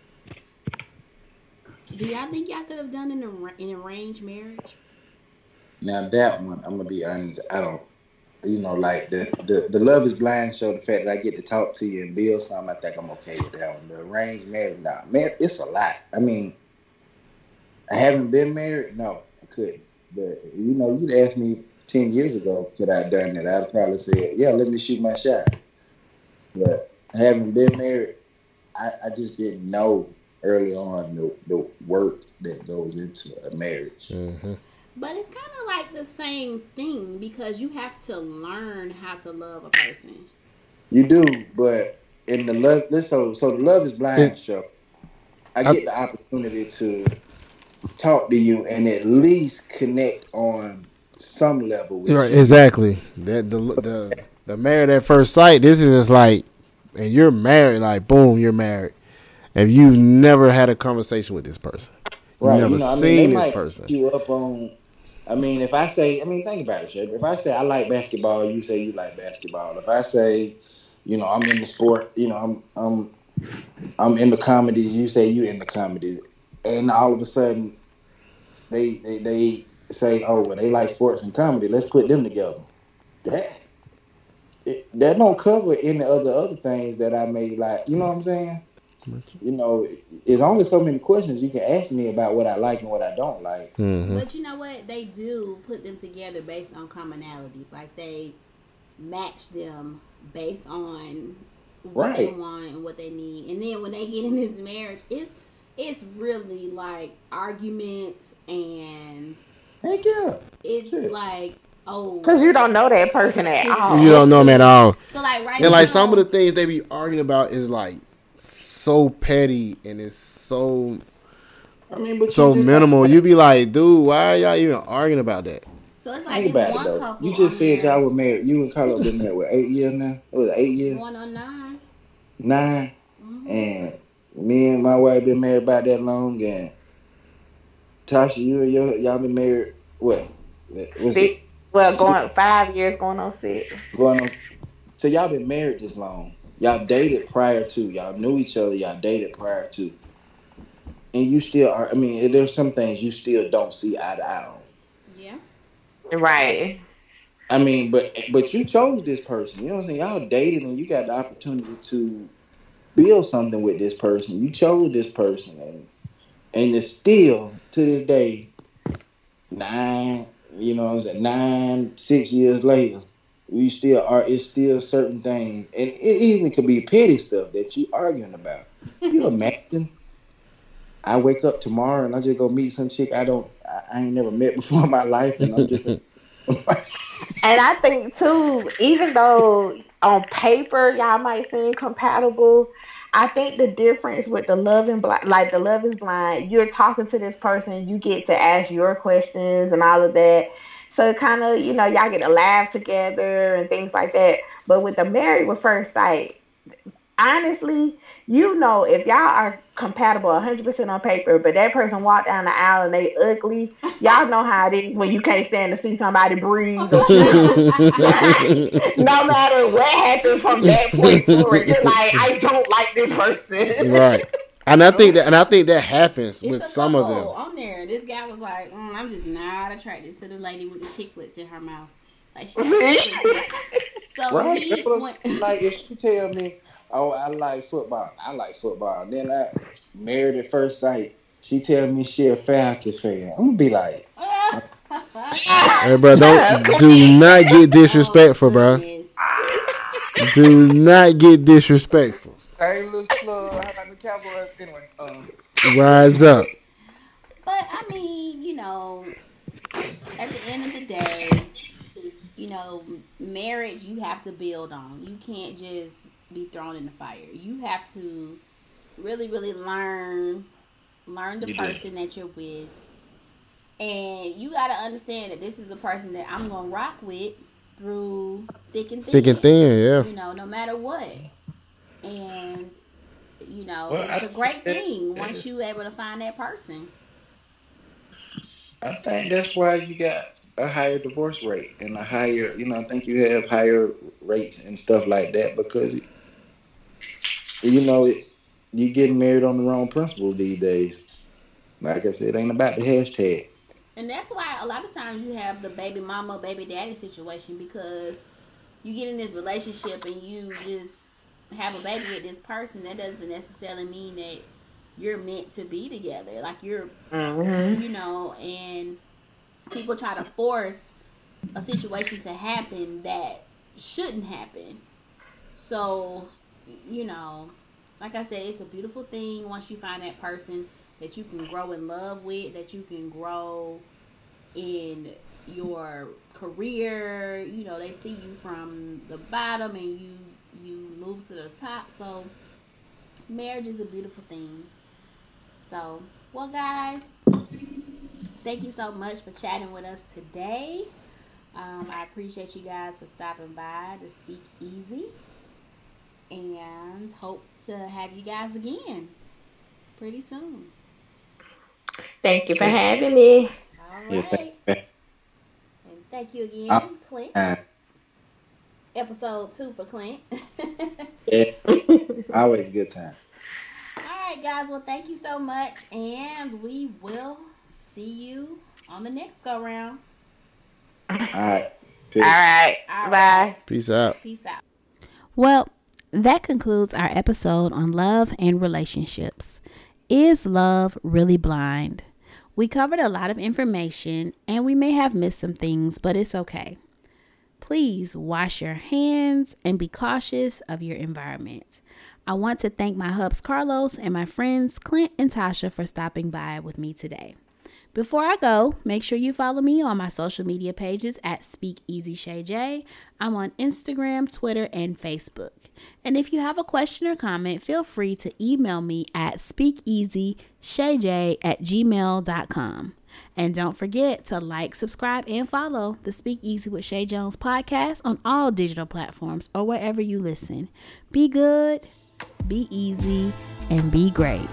Do y'all think y'all could have done an, an arranged marriage? Now that one, I'm going to be honest, I don't, you know, like the, the, the Love is Blind show, the fact that I get to talk to you and build something, I think I'm okay with that one. The arranged marriage, nah, man, it's a lot. I mean, I haven't been married, no, I couldn't. But, you know, you'd ask me ten years ago, could I have done that? I'd probably say, yeah, let me shoot my shot. But having been married, I, I just didn't know early on the, the work that goes into a marriage. Mm-hmm. But it's kind of like the same thing because you have to learn how to love a person. You do, but in the love, so so the Love is Blind show, I get the opportunity to talk to you and at least connect on some level with right, you. Exactly. The, the the the Married at First Sight. This is just like, and you're married. Like boom, you're married. And you've never had a conversation with this person. Right. You've never you know, seen I mean, this person. You up on. I mean, if I say, I mean, think about it, Shay. If I say I like basketball, you say you like basketball. If I say, you know, I'm in the sport, you know, I'm I'm I'm in the comedies, you say you in the comedies, and all of a sudden, they they, they say, oh, well, they like sports and comedy. Let's put them together. That it, that don't cover any other other things that I may like. You know what I'm saying? You know, there's only so many questions you can ask me about what I like and what I don't like. Mm-hmm. But you know what? They do put them together based on commonalities. Like they match them based on what right. they want and what they need. And then when they get in this marriage, it's it's really like arguments and heck yeah, it's Shit. like. Oh, cause you don't know that person at all. You don't know them at all. So like right and now, like some of the things they be arguing about is like so petty and it's so I mean, but so you minimal. Like, you be like, dude, why are y'all even arguing about that? So it's like this one it, couple. You just said y'all were married. You and Carlo been married what, eight years now? It was eight years. One on nine. Nine. Mm-hmm. And me and my wife been married about that long. And Tasha, you and your, y'all been married what? What's it? Well, going five years, going on six. Going on. So y'all been married this long. Y'all dated prior to. Y'all knew each other. Y'all dated prior to. And you still are. I mean, there's some things you still don't see eye to eye on. Yeah. Right. I mean, but but you chose this person. You know what I'm saying? Y'all dated and you got the opportunity to build something with this person. You chose this person, and and it's still to this day nine. You know what I'm saying? Nine, six years later, we still are. It's still certain things, and it even could be petty stuff that you arguing about. You imagine? I wake up tomorrow and I just go meet some chick I don't, I ain't never met before in my life, and I'm just. And I think too, even though on paper y'all might seem compatible, I think the difference with the love and blind, like the Love is Blind, you're talking to this person, you get to ask your questions and all of that. So kind of, you know, y'all get to laugh together and things like that. But with the Married with First Sight, honestly, you know, if y'all are compatible one hundred percent on paper, but that person walked down the aisle and they ugly, y'all know how it is when you can't stand to see somebody breathe. Or no matter what happens from that point forward, you're like, I don't like this person. Right. And I think that, and I think that happens it's with some of them. On there, this guy was like, mm, I'm just not attracted to the lady with the chiclets in her mouth. Like she. So right. he went- like if she tell me. Oh, I like football. I like football. Then I Married at First Sight. She tells me she a Falcons fan. I'm gonna be like, hey, bro, don't do not get disrespectful, oh, bro. Do not get disrespectful. Hey, little slow. How about the Cowboys? Anyway, um, rise up. But I mean, you know, at the end of the day, you know, marriage you have to build on. You can't just be thrown in the fire. You have to really, really learn, learn the you person do. that you're with, and you got to understand that this is the person that I'm gonna rock with through thick and thin. Thick and thin, yeah. You know, no matter what. And, you know, well, it's I, a great thing it, once you're able to find that person. I think that's why you got a higher divorce rate and a higher, you know, I think you have higher rates and stuff like that because, you know, it, you're getting married on the wrong principles these days. Like I said, it ain't about the hashtag. And that's why a lot of times you have the baby mama, baby daddy situation because you get in this relationship and you just have a baby with this person. That doesn't necessarily mean that you're meant to be together. Like you're, mm-hmm. you know, and people try to force a situation to happen that shouldn't happen. So, you know, like I said, it's a beautiful thing once you find that person that you can grow in love with, that you can grow in your career. You know, they see you from the bottom and you you move to the top. So, marriage is a beautiful thing. So, well, guys, thank you so much for chatting with us today. Um, I appreciate you guys for stopping by to Speak Easy. And hope to have you guys again pretty soon. Thank you for having me. All right. And thank you again, uh, Clint. Uh, Episode two for Clint. Yeah. Always a good time. All right, guys. Well, thank you so much. And we will see you on the next go round. All right. Peace. All right. All right. Bye. Peace out. Peace out. Well, that concludes our episode on love and relationships. Is love really blind? We covered a lot of information and we may have missed some things, but it's okay. Please wash your hands and be cautious of your environment. I want to thank my hubs Carlos and my friends Clint and Tasha for stopping by with me today. Before I go, make sure you follow me on my social media pages at Speak Easy Shay J. I'm on Instagram, Twitter, and Facebook. And if you have a question or comment, feel free to email me at speakeasy shay j at gmail dot com. And don't forget to like, subscribe, and follow the Speak Easy with Shay Jones podcast on all digital platforms or wherever you listen. Be good, be easy, and be great.